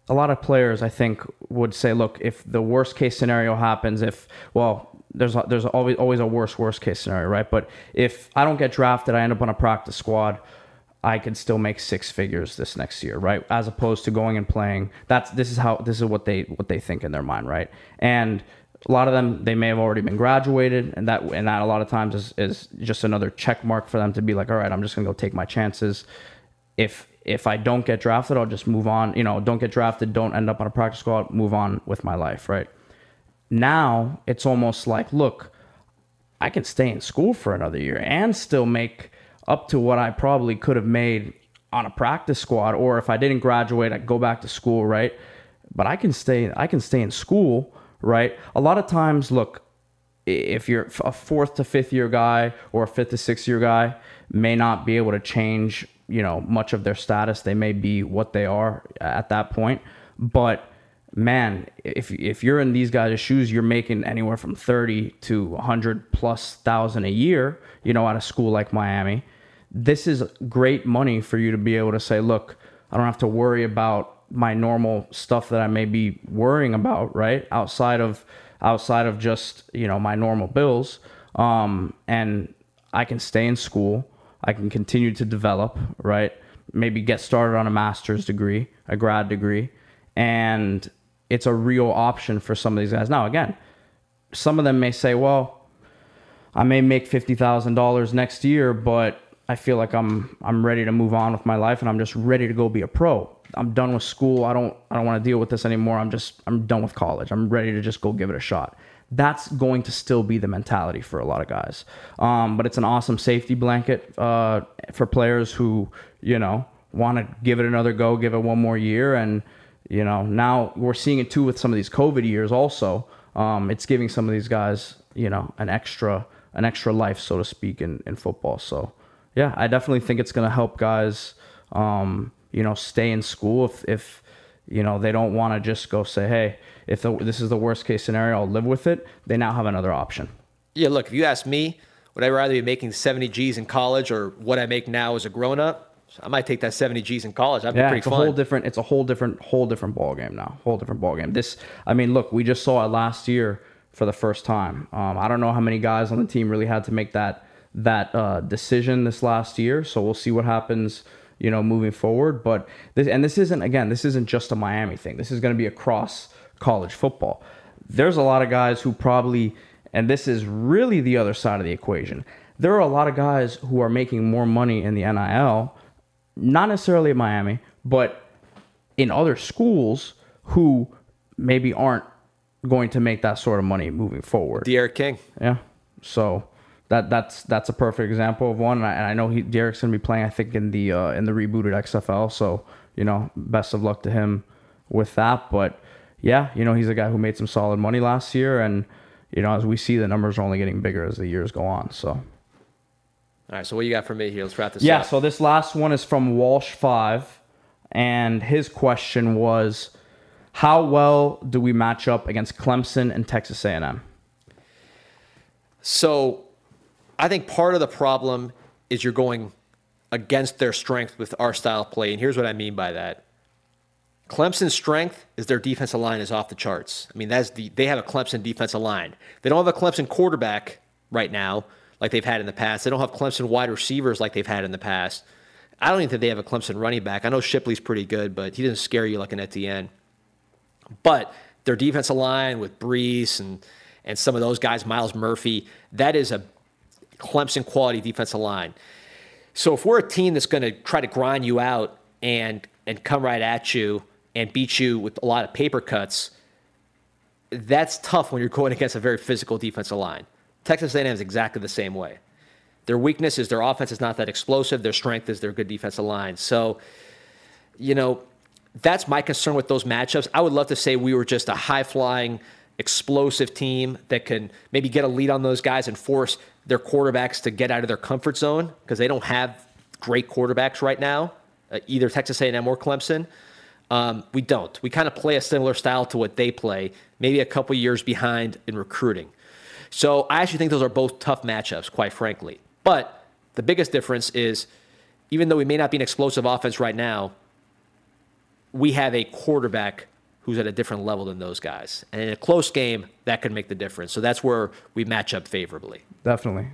a lot of players, I think, would say, look, if the worst-case scenario happens, there's always a worst-case scenario, right? But if I don't get drafted, I end up on a practice squad, I could still make six figures this next year, right? As opposed to going and playing. This is what they think in their mind, right? And a lot of them, they may have already been graduated, and that a lot of times is just another check mark for them to be like, all right, I'm just going to go take my chances. If I don't get drafted, I'll just move on. Don't get drafted, don't end up on a practice squad, move on with my life, right? Now, it's almost like, look, I can stay in school for another year and still make up to what I probably could have made on a practice squad, or if I didn't graduate, I go back to school, right? But I can stay in school, right? A lot of times, look, if you're a 4th to 5th year guy or a 5th to 6th year guy, may not be able to change, you know, much of their status. They may be what they are at that point. But man, if you're in these guys' shoes, you're making anywhere from 30 to 100 plus thousand a year, you know, at a school like Miami. This is great money for you to be able to say, look, I don't have to worry about my normal stuff that I may be worrying about, right? Outside of just, you know, my normal bills. And I can stay in school. I can continue to develop, right? Maybe get started on a master's degree, a grad degree. And it's a real option for some of these guys. Now, again, some of them may say, well, I may make $50,000 next year, but I feel like I'm ready to move on with my life, and I'm just ready to go be a pro. I'm done with school. I don't want to deal with this anymore. I'm done with college. I'm ready to just go give it a shot. That's going to still be the mentality for a lot of guys. But it's an awesome safety blanket for players who, you know, want to give it another go, give it one more year. And, you know, now we're seeing it too with some of these COVID years also. It's giving some of these guys, you know, an extra life, so to speak, in football. So, yeah, I definitely think it's going to help guys, you know, stay in school if you know, they don't want to just go say, hey, if this is the worst case scenario, I'll live with it. They now have another option. Yeah, look, if you ask me, would I rather be making 70 G's in college or what I make now as a grown-up? I might take that 70 G's in college. That'd be pretty fun. It's a whole different ball game now. Whole different ball game. This, I mean, look, we just saw it last year for the first time. I don't know how many guys on the team really had to make that decision this last year. So we'll see what happens, you know, moving forward. But this isn't just a Miami thing. This is going to be across college football. There's a lot of guys who probably, and this is really the other side of the equation, there are a lot of guys who are making more money in the NIL, not necessarily at Miami, but in other schools who maybe aren't going to make that sort of money moving forward. De'Aaron King. Yeah. So That's a perfect example of one. And I know Derek's gonna be playing, I think, in the rebooted XFL. So, you know, best of luck to him with that. But yeah, you know, he's a guy who made some solid money last year, and you know, as we see, the numbers are only getting bigger as the years go on. So, all right. So what you got for me here? Let's wrap this up. Yeah. So this last one is from Walsh5, and his question was, how well do we match up against Clemson and Texas A&M? So, I think part of the problem is you're going against their strength with our style of play, and here's what I mean by that. Clemson's strength is their defensive line is off the charts. I mean, they have a Clemson defensive line. They don't have a Clemson quarterback right now like they've had in the past. They don't have Clemson wide receivers like they've had in the past. I don't even think they have a Clemson running back. I know Shipley's pretty good, but he doesn't scare you like an Etienne. But their defensive line with Brees and some of those guys, Miles Murphy, that is a Clemson quality defensive line. So if we're a team that's going to try to grind you out and come right at you and beat you with a lot of paper cuts, that's tough when you're going against a very physical defensive line. Texas A&M is exactly the same way. Their weakness is their offense is not that explosive. Their strength is their good defensive line. So, you know, that's my concern with those matchups. I would love to say we were just a high-flying, explosive team that can maybe get a lead on those guys and force their quarterbacks to get out of their comfort zone, because they don't have great quarterbacks right now, either Texas A&M or Clemson. We don't. We kind of play a similar style to what they play, maybe a couple years behind in recruiting. So I actually think those are both tough matchups, quite frankly. But the biggest difference is, even though we may not be an explosive offense right now, we have a quarterback who's at a different level than those guys. And in a close game, that could make the difference. So that's where we match up favorably. Definitely.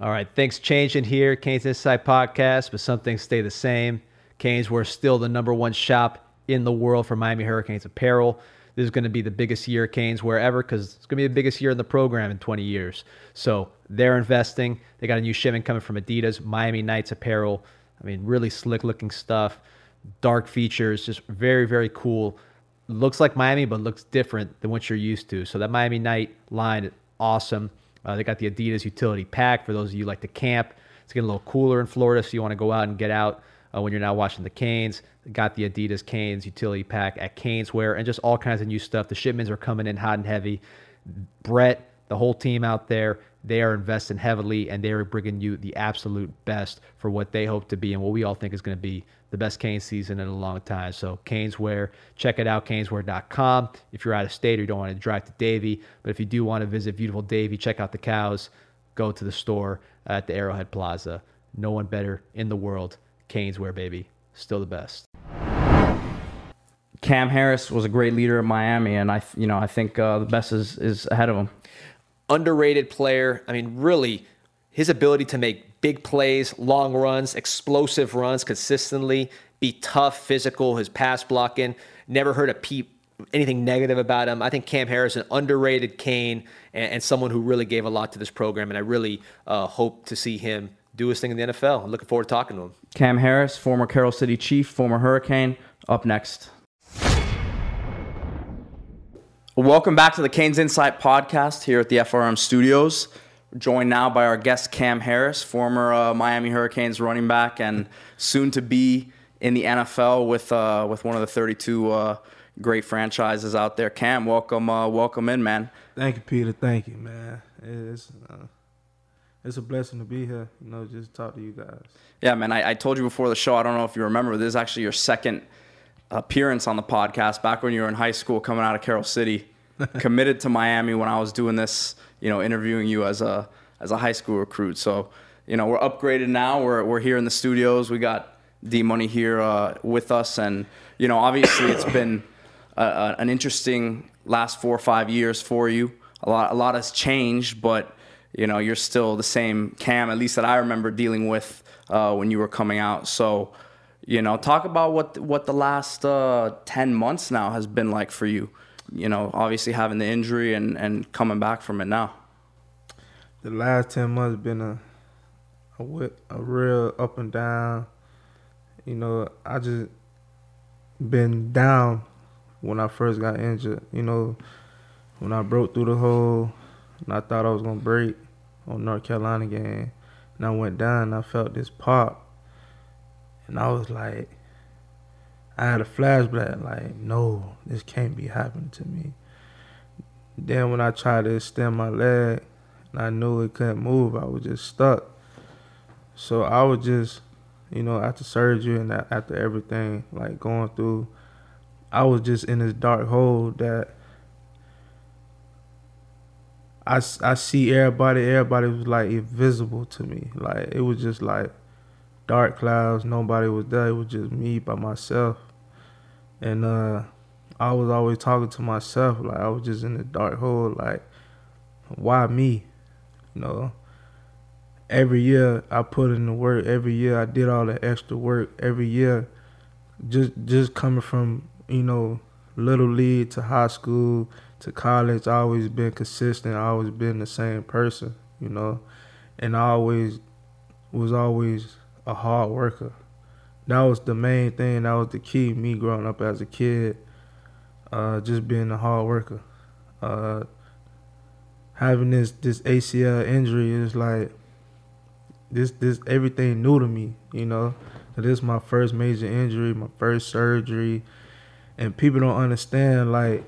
All right, things changing here. Canes Insight Podcast, but some things stay the same. Canes, we're still the #1 shop in the world for Miami Hurricanes apparel. This is going to be the biggest year Canes wherever, because it's going to be the biggest year in the program in 20 years. So they're investing. They got a new shipment coming from Adidas, Miami Knights apparel. I mean, really slick-looking stuff. Dark features, just very, very cool. Looks like Miami, but looks different than what you're used to. So that Miami Knight line awesome. They got the Adidas utility pack for those of you who like to camp. It's getting a little cooler in Florida, so you want to go out and get out when you're not watching the Canes. Got the Adidas Canes utility pack at Caneswear, and just all kinds of new stuff. The shipments are coming in hot and heavy. Brett, the whole team out there, they are investing heavily, and they are bringing you the absolute best for what they hope to be and what we all think is going to be the best Canes season in a long time. So Caneswear, check it out, caneswear.com. If you're out of state or you don't want to drive to Davie, but if you do want to visit beautiful Davie, check out the cows, go to the store at the Arrowhead Plaza. No one better in the world. Caneswear, baby. Still the best. Kam Harris was a great leader at Miami, and I think the best is ahead of him. Underrated player. I mean, really, his ability to make big plays, long runs, explosive runs consistently, be tough, physical, his pass blocking. Never heard a peep, anything negative about him. I think Kam Harris, an underrated Cane, and someone who really gave a lot to this program, and I really hope to see him do his thing in the NFL. I'm looking forward to talking to him. Kam Harris, former Carroll City Chief, former Hurricane, up next. Welcome back to the Canes Insight Podcast here at the FRM Studios. We're joined now by our guest, Kam Harris, former Miami Hurricanes running back and soon to be in the NFL with one of the 32 great franchises out there. Kam, welcome in, man. Thank you, Peter. Thank you, man. It's a blessing to be here, just talk to you guys. Yeah, man, I told you before the show, I don't know if you remember, this is actually your second appearance on the podcast back when you were in high school coming out of Carroll City, committed to Miami when I was doing this, interviewing you as a high school recruit. So, we're upgraded now. We're here in the studios. We got D Money here with us. And, obviously it's been an interesting last 4 or 5 years for you. A lot has changed, but you're still the same Kam, at least that I remember dealing with when you were coming out. So, talk about what the last 10 months now has been like for you, obviously having the injury and coming back from it now. The last 10 months have been a real up and down. I just been down when I first got injured, when I broke through the hole. And I thought I was going to break on North Carolina game. And I went down and I felt this pop. And I was like, I had a flashback, like, no, this can't be happening to me. Then when I tried to extend my leg and I knew it couldn't move, I was just stuck. So I was just, after surgery and after everything, like going through, I was just in this dark hole that I see everybody was like invisible to me. Like it was just like dark clouds, nobody was there. It was just me by myself. And I was always talking to myself, like I was just in the dark hole, like why me? Every year I put in the work, every year I did all the extra work, every year just coming from, little league to high school to college, I always been consistent. I always been the same person, and I was always a hard worker. That was the main thing. That was the key. Me growing up as a kid, just being a hard worker. Having this ACL injury is like this everything new to me. This is my first major injury, my first surgery, and people don't understand like.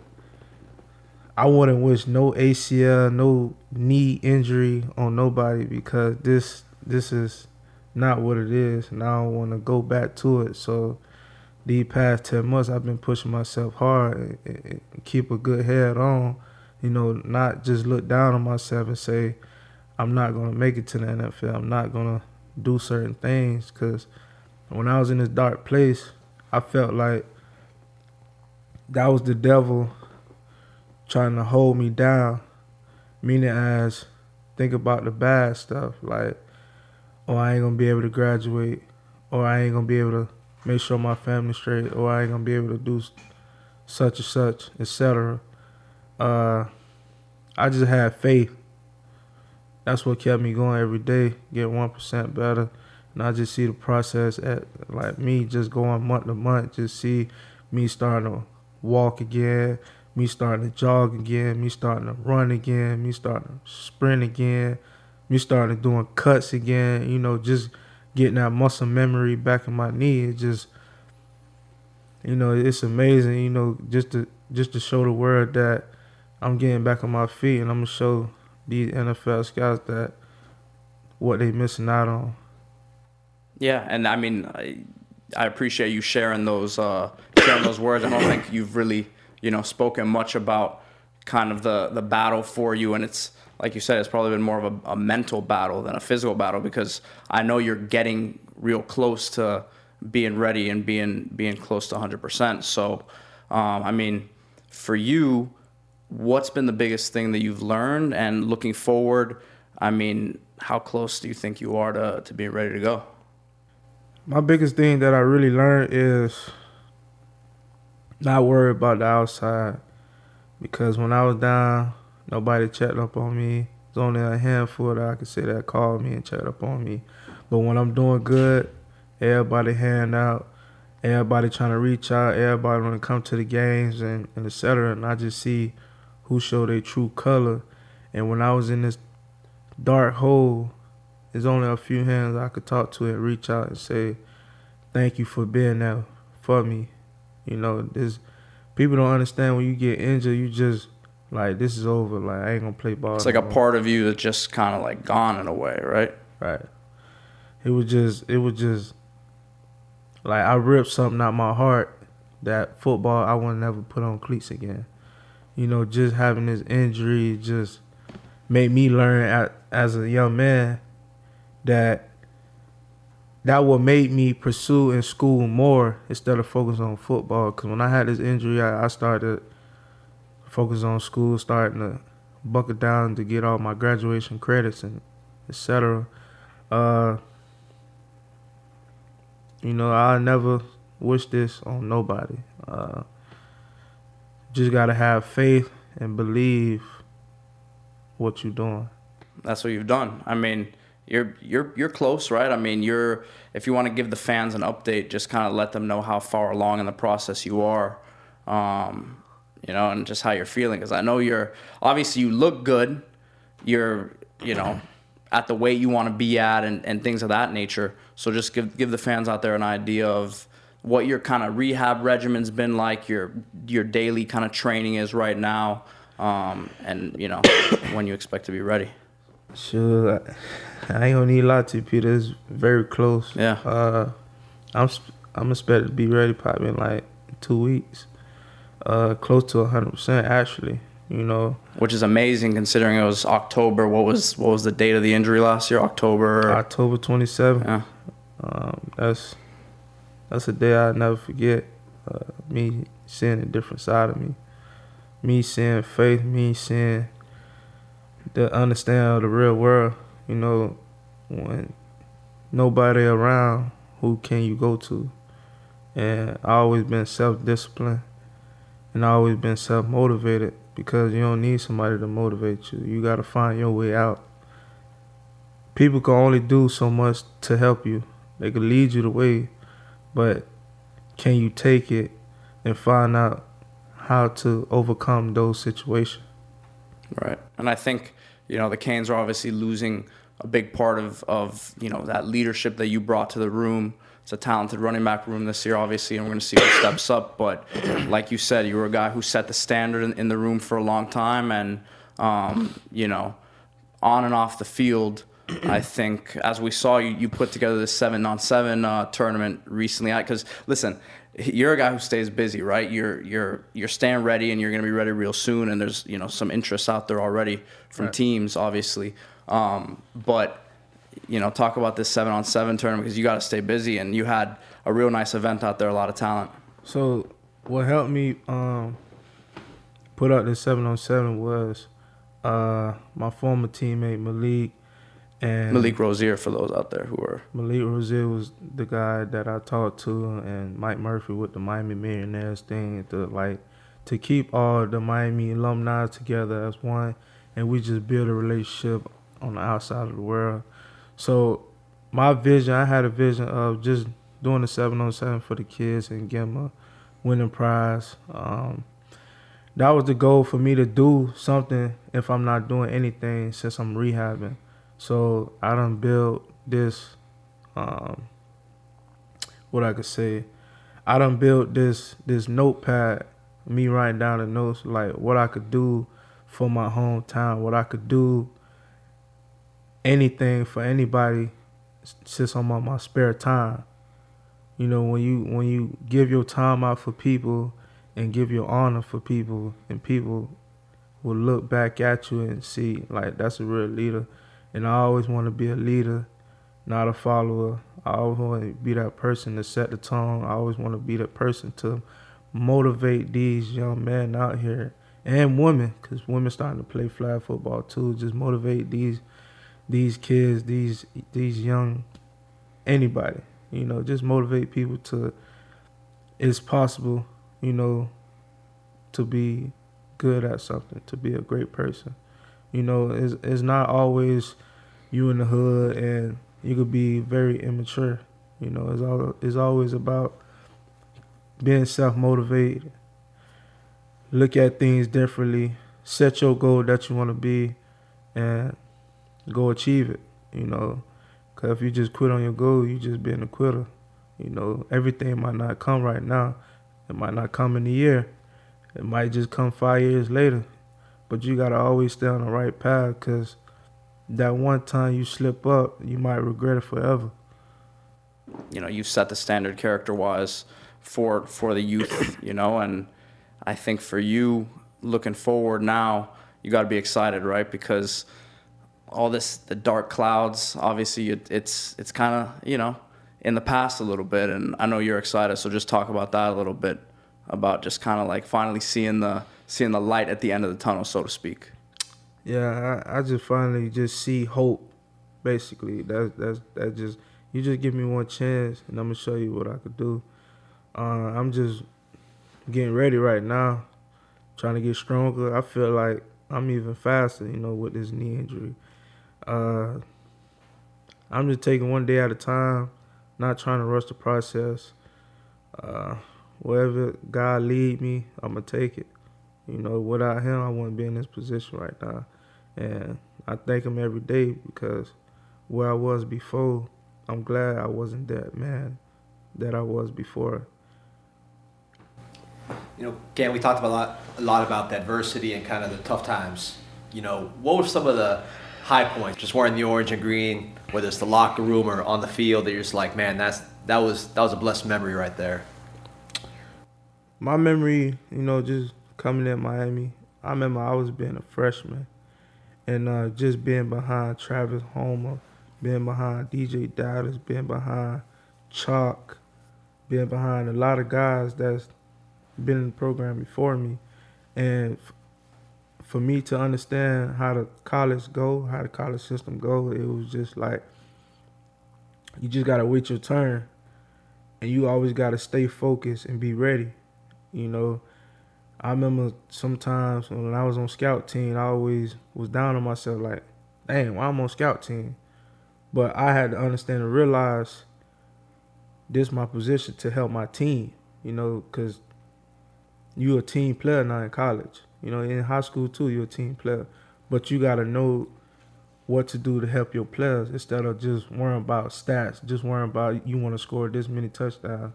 I wouldn't wish no ACL, no knee injury on nobody because this is not what it is, and I don't want to go back to it. So these past 10 months, I've been pushing myself hard and keep a good head on, not just look down on myself and say, I'm not going to make it to the NFL. I'm not going to do certain things because when I was in this dark place, I felt like that was the devil trying to hold me down, meaning as think about the bad stuff, like, oh, I ain't going to be able to graduate, or I ain't going to be able to make sure my family's straight, or I ain't going to be able to do such and such, etc. I just had faith. That's what kept me going every day, get 1% better, and I just see the process at like me just going month to month, just see me starting to walk again, me starting to jog again, me starting to run again, me starting to sprint again, me starting doing cuts again, you know, just getting that muscle memory back in my knee. It just, you know, it's amazing, you know, just to show the world that I'm getting back on my feet, and I'm going to show these NFL scouts that what they missing out on. Yeah, and I mean, I appreciate you sharing those words. I don't think you've really, you know, spoken much about kind of the battle for you, and it's, like you said, it's probably been more of a mental battle than a physical battle, because I know you're getting real close to being ready and being close to 100%. So, I mean, for you, what's been the biggest thing that you've learned? And looking forward, I mean, how close do you think you are to being ready to go? My biggest thing that I really learned is not worry about the outside, because when I was down, nobody checked up on me. There's only a handful that I could say that called me and checked up on me. But when I'm doing good, everybody hand out, everybody trying to reach out, everybody want to come to the games and et cetera. And I just see who show their true color. And when I was in this dark hole, there's only a few hands I could talk to and reach out and say, thank you for being there for me. You know, people don't understand when you get injured, you just, like, this is over. Like, I ain't going to play ball. It's like a part of you that's just kind of, like, gone in a way, right? Right. It was just, like, I ripped something out my heart that football, I would never put on cleats again. You know, just having this injury just made me learn as a young man that what made me pursue in school more instead of focus on football. Because when I had this injury, I started to focus on school, starting to buckle down to get all my graduation credits and et cetera. You know, I never wish this on nobody. Just got to have faith and believe what you're doing. That's what you've done. I mean, You're close, right? I mean, if you want to give the fans an update, just kind of let them know how far along in the process you are, you know, and just how you're feeling. Because I know obviously you look good. You're, you know, at the weight you want to be at and things of that nature. So just give the fans out there an idea of what your kind of rehab regimen's been like, your daily kind of training is right now, and, you know, when you expect to be ready. Sure, I ain't gonna need a lot to you, Peter. It's very close. Yeah. I'm expected to be ready probably in like 2 weeks. Close to 100% actually. You know. Which is amazing considering it was October. What was the date of the injury last year? October 27th. Yeah. That's a day I'll never forget. Me seeing a different side of me. Me seeing faith. Me seeing to understand the real world, you know, when nobody around, who can you go to? And I always been self-disciplined, and I always been self-motivated, because you don't need somebody to motivate you. You got to find your way out. People can only do so much to help you. They can lead you the way, but can you take it and find out how to overcome those situations? Right. And I think, you know, the Canes are obviously losing a big part of you know, that leadership that you brought to the room. It's a talented running back room this year, obviously, and we're going to see who steps up. But like you said, you were a guy who set the standard in the room for a long time. And, you know, on and off the field, I think, as we saw, you put together this 7-on-7 tournament recently. Because, listen, you're a guy who stays busy, right? You're staying ready, and you're going to be ready real soon. And there's, you know, some interest out there already from teams, obviously. But, you know, talk about this 7-on-7 tournament, because you got to stay busy, and you had a real nice event out there, a lot of talent. So what helped me put out this 7-on-7 was my former teammate Malik. And Malik Rozier, for those out there who are... Malik Rozier was the guy that I talked to, and Mike Murphy with the Miami Millionaires thing, to keep all the Miami alumni together as one, and we just build a relationship on the outside of the world. So my vision, I had a vision of just doing the 7-on-7 for the kids and give them a winning prize. that was the goal for me, to do something if I'm not doing anything since I'm rehabbing. So I done built this, this notepad, me writing down the notes, like what I could do for my hometown, what I could do, anything for anybody since I'm on my spare time. You know, when you give your time out for people and give your honor for people, and people will look back at you and see, like, that's a real leader. And I always want to be a leader, not a follower. I always want to be that person to set the tone. I always want to be that person to motivate these young men out here, and women, because women starting to play flag football too. Just motivate these kids, these young, anybody, you know, just motivate people to, it's possible, you know, to be good at something, to be a great person. You know, it's not always you in the hood, and you could be very immature. You know, it's always about being self-motivated. Look at things differently. Set your goal that you want to be, and go achieve it, you know. Because if you just quit on your goal, you just being a quitter. You know, everything might not come right now. It might not come in a year. It might just come 5 years later. But you got to always stay on the right path, because that one time you slip up, you might regret it forever. You know, you've set the standard character-wise for the youth, you know, and I think for you, looking forward now, you got to be excited, right? Because all this, the dark clouds, obviously it's kind of, you know, in the past a little bit, and I know you're excited, so just talk about that a little bit, about just kind of like finally seeing the light at the end of the tunnel, so to speak. Yeah, I just finally just see hope, basically. You just give me one chance, and I'm gonna show you what I could do. I'm just getting ready right now, trying to get stronger. I feel like I'm even faster, you know, with this knee injury. I'm just taking one day at a time, not trying to rush the process. Wherever God lead me, I'm going to take it. You know, without him, I wouldn't be in this position right now. And I thank him every day, because where I was before, I'm glad I wasn't that man that I was before. You know, Kam, we talked about a lot about the adversity and kind of the tough times. You know, what were some of the high points, just wearing the orange and green, whether it's the locker room or on the field, that you're just like, man, that was a blessed memory right there? My memory, you know, just coming in Miami, I remember I was being a freshman, and just being behind Travis Homer, being behind DJ Doubters, being behind Chalk, being behind a lot of guys that's been in the program before me. And for me to understand how the college system go, it was just like, you just got to wait your turn, and you always got to stay focused and be ready. You know, I remember sometimes when I was on scout team, I always was down on myself, like, dang, why I'm on scout team? But I had to understand and realize this is my position to help my team, you know, because you a team player now in college. You know, in high school too, you're a team player. But you got to know what to do to help your players, instead of just worrying about stats, just worrying about you want to score this many touchdowns.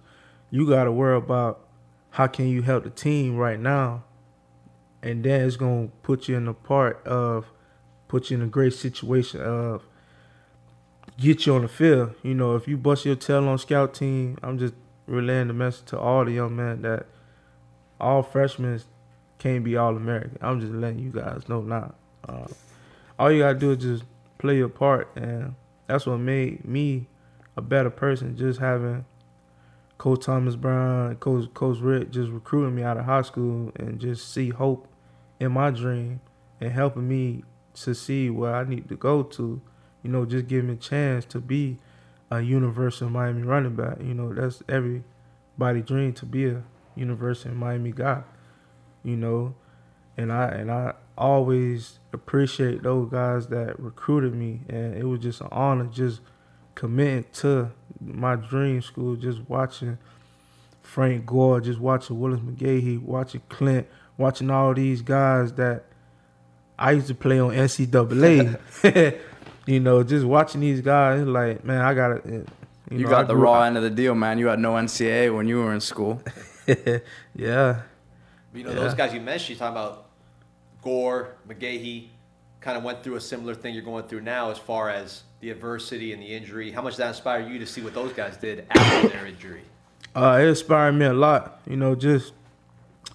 You got to worry about how can you help the team right now, and then it's going to put you in a great situation of get you on the field. You know, if you bust your tail on scout team, I'm just relaying the message to all the young men that all freshmen can't be All-American. I'm just letting you guys know now. All you got to do is just play your part, and that's what made me a better person, just having Coach Thomas Brown, Coach Rick just recruiting me out of high school, and just see hope in my dream and helping me succeed where I need to go to. You know, just give me a chance to be a University of Miami running back. You know, that's everybody's dream, to be a University of Miami guy. You know, and I always appreciate those guys that recruited me, and it was just an honor just committing to my dream school, just watching Frank Gore, just watching Willis McGahee, watching Clint, watching all these guys that I used to play on NCAA. You know, just watching these guys, like, man, I got to. You know, got the raw end of the deal, man. You had no NCAA when you were in school. Yeah. You know, those guys you mentioned, you're talking about Gore, McGahee, kind of went through a similar thing you're going through now as far as the adversity and the injury. How much did that inspire you to see what those guys did after their injury? It inspired me a lot. You know, just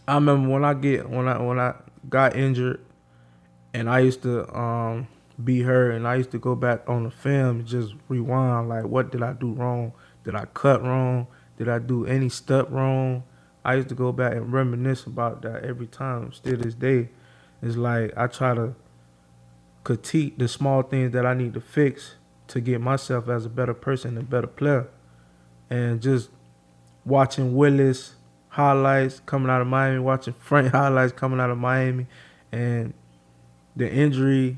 I remember when I got injured, and I used to be hurt, and I used to go back on the film and just rewind, like, what did I do wrong? Did I cut wrong? Did I do any step wrong? I used to go back and reminisce about that every time. Still this day, it's like I try to critique the small things that I need to fix to get myself as a better person and better player. And just watching Willis highlights coming out of Miami, watching Frank highlights coming out of Miami, and the injury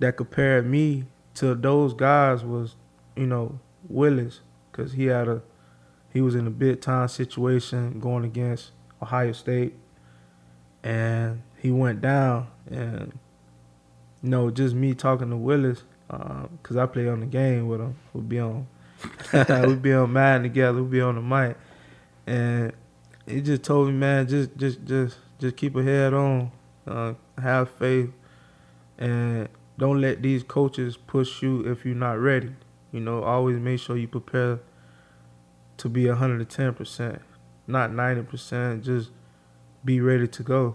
that compared me to those guys was, you know, Willis, because he was in a big-time situation going against Ohio State, and he went down. And, you know, just me talking to Willis, because I play on the game with him. We'd be on Madden together. We'd be on the mic. And he just told me, man, just keep a head on, have faith, and don't let these coaches push you if you're not ready. You know, always make sure you prepare to be 110%, not 90%. Just be ready to go.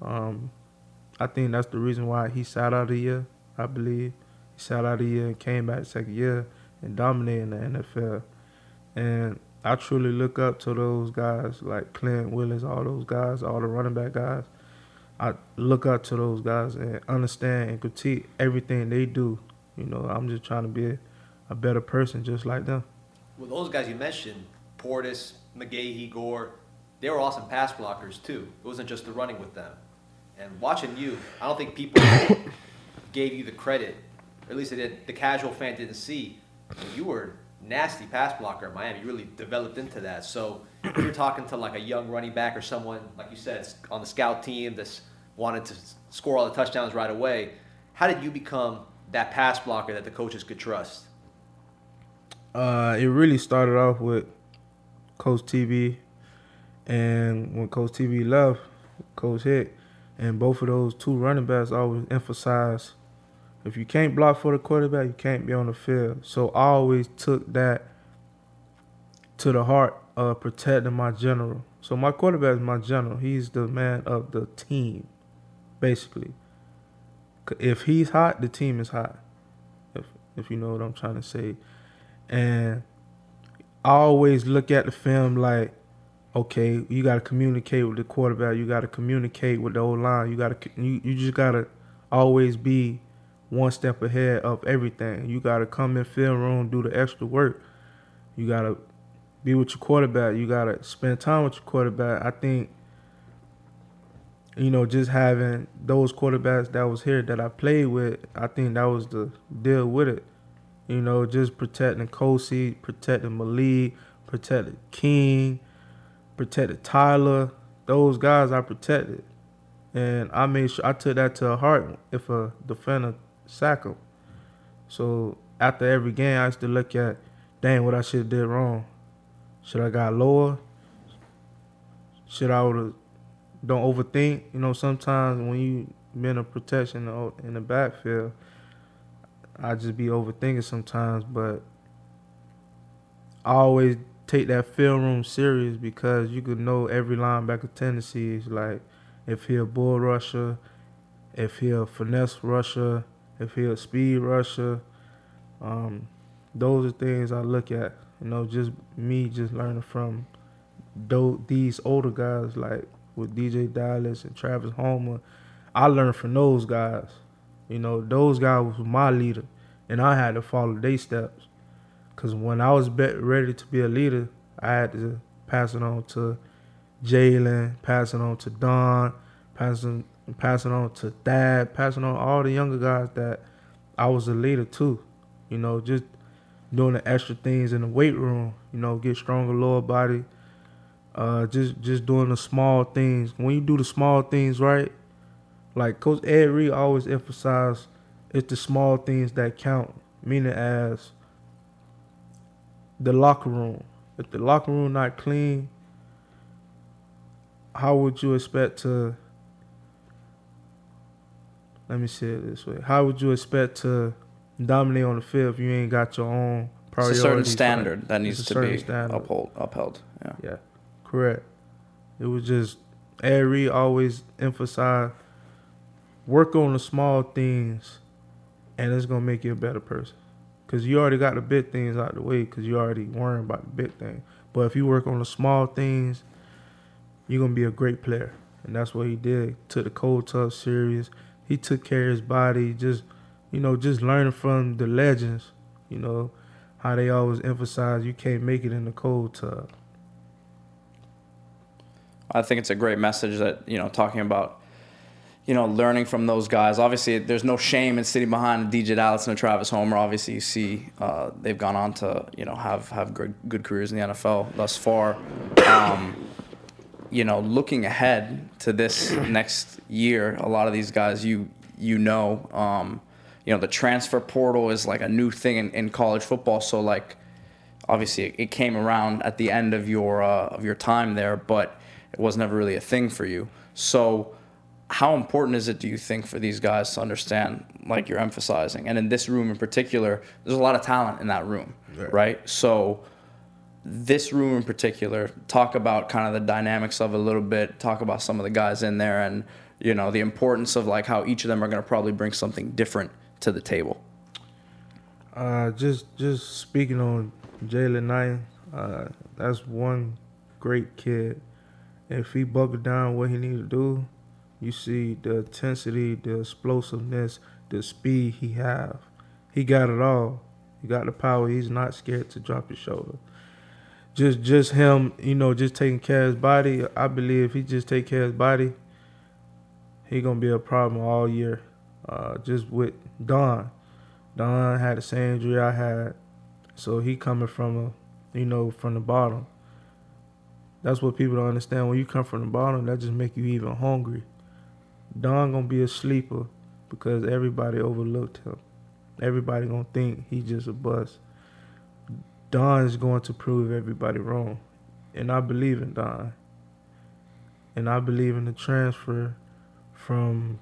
I think that's the reason why he sat out a year, I believe. He sat out a year and came back the second year and dominated in the NFL. And I truly look up to those guys like Clint Willis, all those guys, all the running back guys. I look up to those guys and understand and critique everything they do. You know, I'm just trying to be a better person just like them. Well, those guys you mentioned, Portis, McGahee, Gore, they were awesome pass blockers too. It wasn't just the running with them. And watching you, I don't think people gave you the credit, or at least they did, the casual fan didn't see. You were a nasty pass blocker in Miami. You really developed into that. So if you're talking to like a young running back or someone, like you said, on the scout team that's wanted to score all the touchdowns right away, how did you become that pass blocker that the coaches could trust? It really started off with Coach TB. And when Coach TB left, Coach Hick, and both of those two running backs always emphasize, if you can't block for the quarterback, you can't be on the field. So I always took that to the heart of protecting my general. So my quarterback is my general. He's the man of the team, basically. If he's hot, the team is hot, if you know what I'm trying to say. And I always look at the film like, okay, you got to communicate with the quarterback. You got to communicate with the O-line. You just got to always be one step ahead of everything. You got to come in film room, do the extra work. You got to be with your quarterback. You got to spend time with your quarterback. I think, you know, just having those quarterbacks that was here that I played with, I think that was the deal with it. You know, just protecting Kosey, protecting Malik, protecting King, protected Tyler. Those guys I protected. And I made sure I took that to heart if a defender sacked him. So after every game, I used to look at, dang, what I should have did wrong. Should I got lower? Should I would have, don't overthink. You know, sometimes when you been a protection in the backfield, I just be overthinking sometimes, but I always take that film room serious because you could know every linebacker tendencies, like if he a bull rusher, if he a finesse rusher, if he a speed rusher. Those are things I look at. You know, just me just learning from these older guys, like with DJ Dallas and Travis Homer. I learned from those guys. You know, those guys was my leader, and I had to follow their steps. Because when I was ready to be a leader, I had to pass it on to Jalen, pass it on to Don, pass it on to Thad, pass it on all the younger guys that I was a leader to. You know, just doing the extra things in the weight room, you know, get stronger lower body, Just doing the small things. When you do the small things right, like Coach Ed Reed always emphasized, it's the small things that count, meaning as the locker room. If the locker room not clean, how would you expect to, let me say it this way, how would you expect to dominate on the field if you ain't got your own priorities? It's a certain standard that needs to be upheld. Yeah. Correct. It was just, Ed Reed always emphasized, work on the small things, and it's going to make you a better person. Because you already got the big things out of the way, because you already worrying about the big thing. But if you work on the small things, you're going to be a great player. And that's what he did. Took the Cold Tough serious. He took care of his body. Just learning from the legends, how they always emphasize you can't make it in the cold tub. I think it's a great message that, talking about, learning from those guys. Obviously, there's no shame in sitting behind DJ Dallas and Travis Homer. Obviously, you see they've gone on to, have good careers in the NFL thus far. Looking ahead to this next year, a lot of these guys, the transfer portal is like a new thing in college football. So, like, obviously, it came around at the end of your time there, but it was never really a thing for you. So how important is it, do you think, for these guys to understand, like you're emphasizing? And in this room in particular, there's a lot of talent in that room, right? So this room in particular, talk about kind of the dynamics of it a little bit, talk about some of the guys in there and, the importance of, like, how each of them are going to probably bring something different to the table. Just speaking on Jalen Knight, that's one great kid. If he buckled down what he needed to do, you see the intensity, the explosiveness, the speed he have. He got it all. He got the power. He's not scared to drop his shoulder. Just him, just taking care of his body. I believe if he just take care of his body, he gonna be a problem all year. Just with Don. Don had the same injury I had, so he coming from from the bottom. That's what people don't understand. When you come from the bottom, that just make you even hungry. Don gonna be a sleeper because everybody overlooked him. Everybody gonna think he just a bust. Don is going to prove everybody wrong. And I believe in Don. And I believe in the transfer from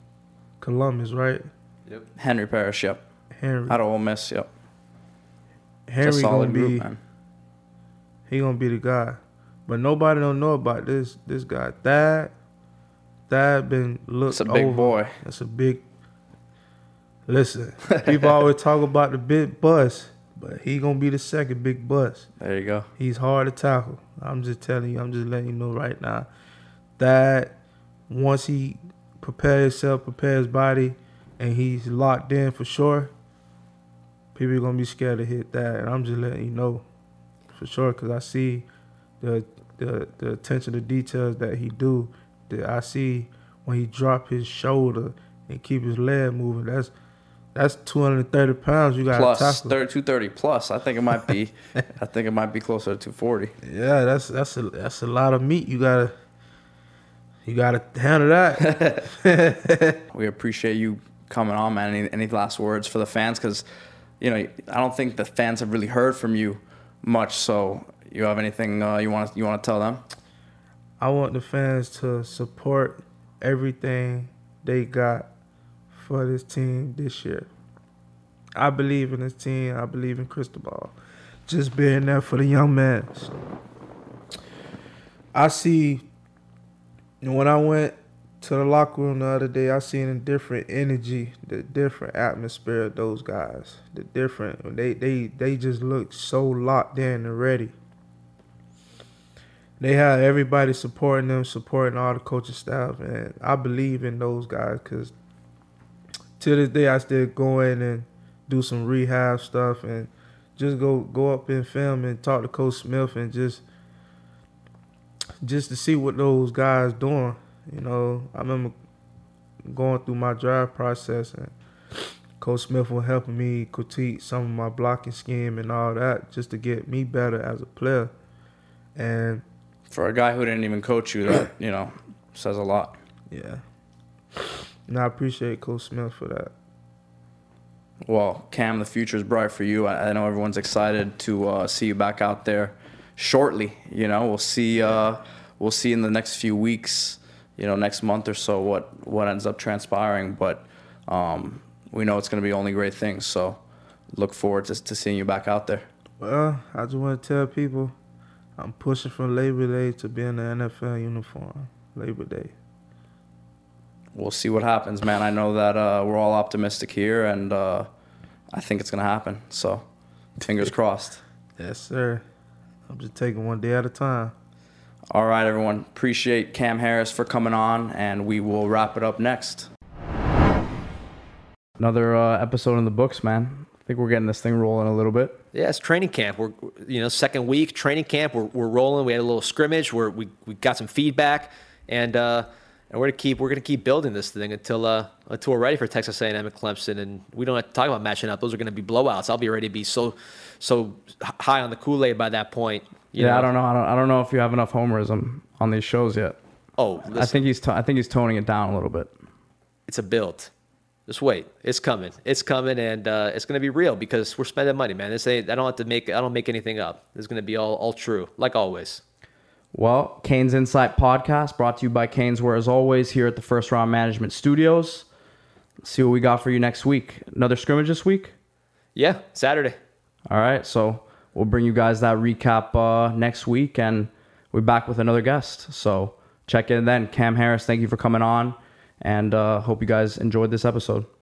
Columbus, right? Yep. Henry Parrish, yep. Henry. Out of Ole Miss, yep. Henry gonna be, he gonna be the guy. But nobody don't know about this guy. Thad been looked over. It's a big boy. That's a big. Listen, people always talk about the big bust, but he gonna be the second big bust. There you go. He's hard to tackle. I'm just telling you. I'm just letting you know right now. Thad, once he prepares himself, prepares his body, and he's locked in for sure, people are gonna be scared to hit Thad. And I'm just letting you know for sure because I see the attention to details that he do, that I see when he drop his shoulder and keep his leg moving. That's 230 pounds you got to tackle. 230 plus. I think it might be. I think it might be closer to 240. Yeah, that's a lot of meat. You gotta handle that. We appreciate you coming on, man. Any last words for the fans? Because I don't think the fans have really heard from you much. So. You have anything you want to tell them? I want the fans to support everything they got for this team this year. I believe in this team. I believe in Cristobal. Just being there for the young man. I see, when I went to the locker room the other day, I seen a different energy, the different atmosphere of those guys. They just look so locked in and ready. They have everybody supporting them, supporting all the coaching staff, and I believe in those guys because to this day I still go in and do some rehab stuff and just go up and film and talk to Coach Smith and just to see what those guys doing. I remember going through my drive process and Coach Smith was helping me critique some of my blocking scheme and all that just to get me better as a player. And for a guy who didn't even coach you, that, you know, says a lot. Yeah. And I appreciate Coach Smith for that. Well, Kam, the future is bright for you. I know everyone's excited to see you back out there shortly. You know, we'll see in the next few weeks, you know, next month or so, what ends up transpiring. But we know it's going to be only great things. So look forward to seeing you back out there. Well, I just want to tell people I'm pushing from Labor Day to be in the NFL uniform, Labor Day. We'll see what happens, man. I know that we're all optimistic here, and I think it's going to happen. So fingers crossed. Yes, sir. I'm just taking one day at a time. All right, everyone. Appreciate Kam Harris for coming on, and we will wrap it up next. Another episode in the books, man. I think we're getting this thing rolling a little bit. Yeah, it's training camp. We're, you know, second week training camp. We're rolling. We had a little scrimmage. We got some feedback, and we're gonna keep building this thing until we're ready for Texas A&M and Clemson. And we don't have to talk about matching up. Those are gonna be blowouts. I'll be ready to be so high on the Kool-Aid by that point. You know? I don't know if you have enough homerism on these shows yet. Oh, listen. I think he's toning it down a little bit. It's a build. Just wait. It's coming, and it's going to be real because we're spending money, man. I don't make anything up. It's going to be all true, like always. Well, Canes Insight Podcast brought to you by Canes, where as always here at the First Round Management Studios. Let's see what we got for you next week. Another scrimmage this week? Yeah, Saturday. All right, so we'll bring you guys that recap next week, and we're back with another guest. So check in then. Kam Harris, thank you for coming on. And hope you guys enjoyed this episode.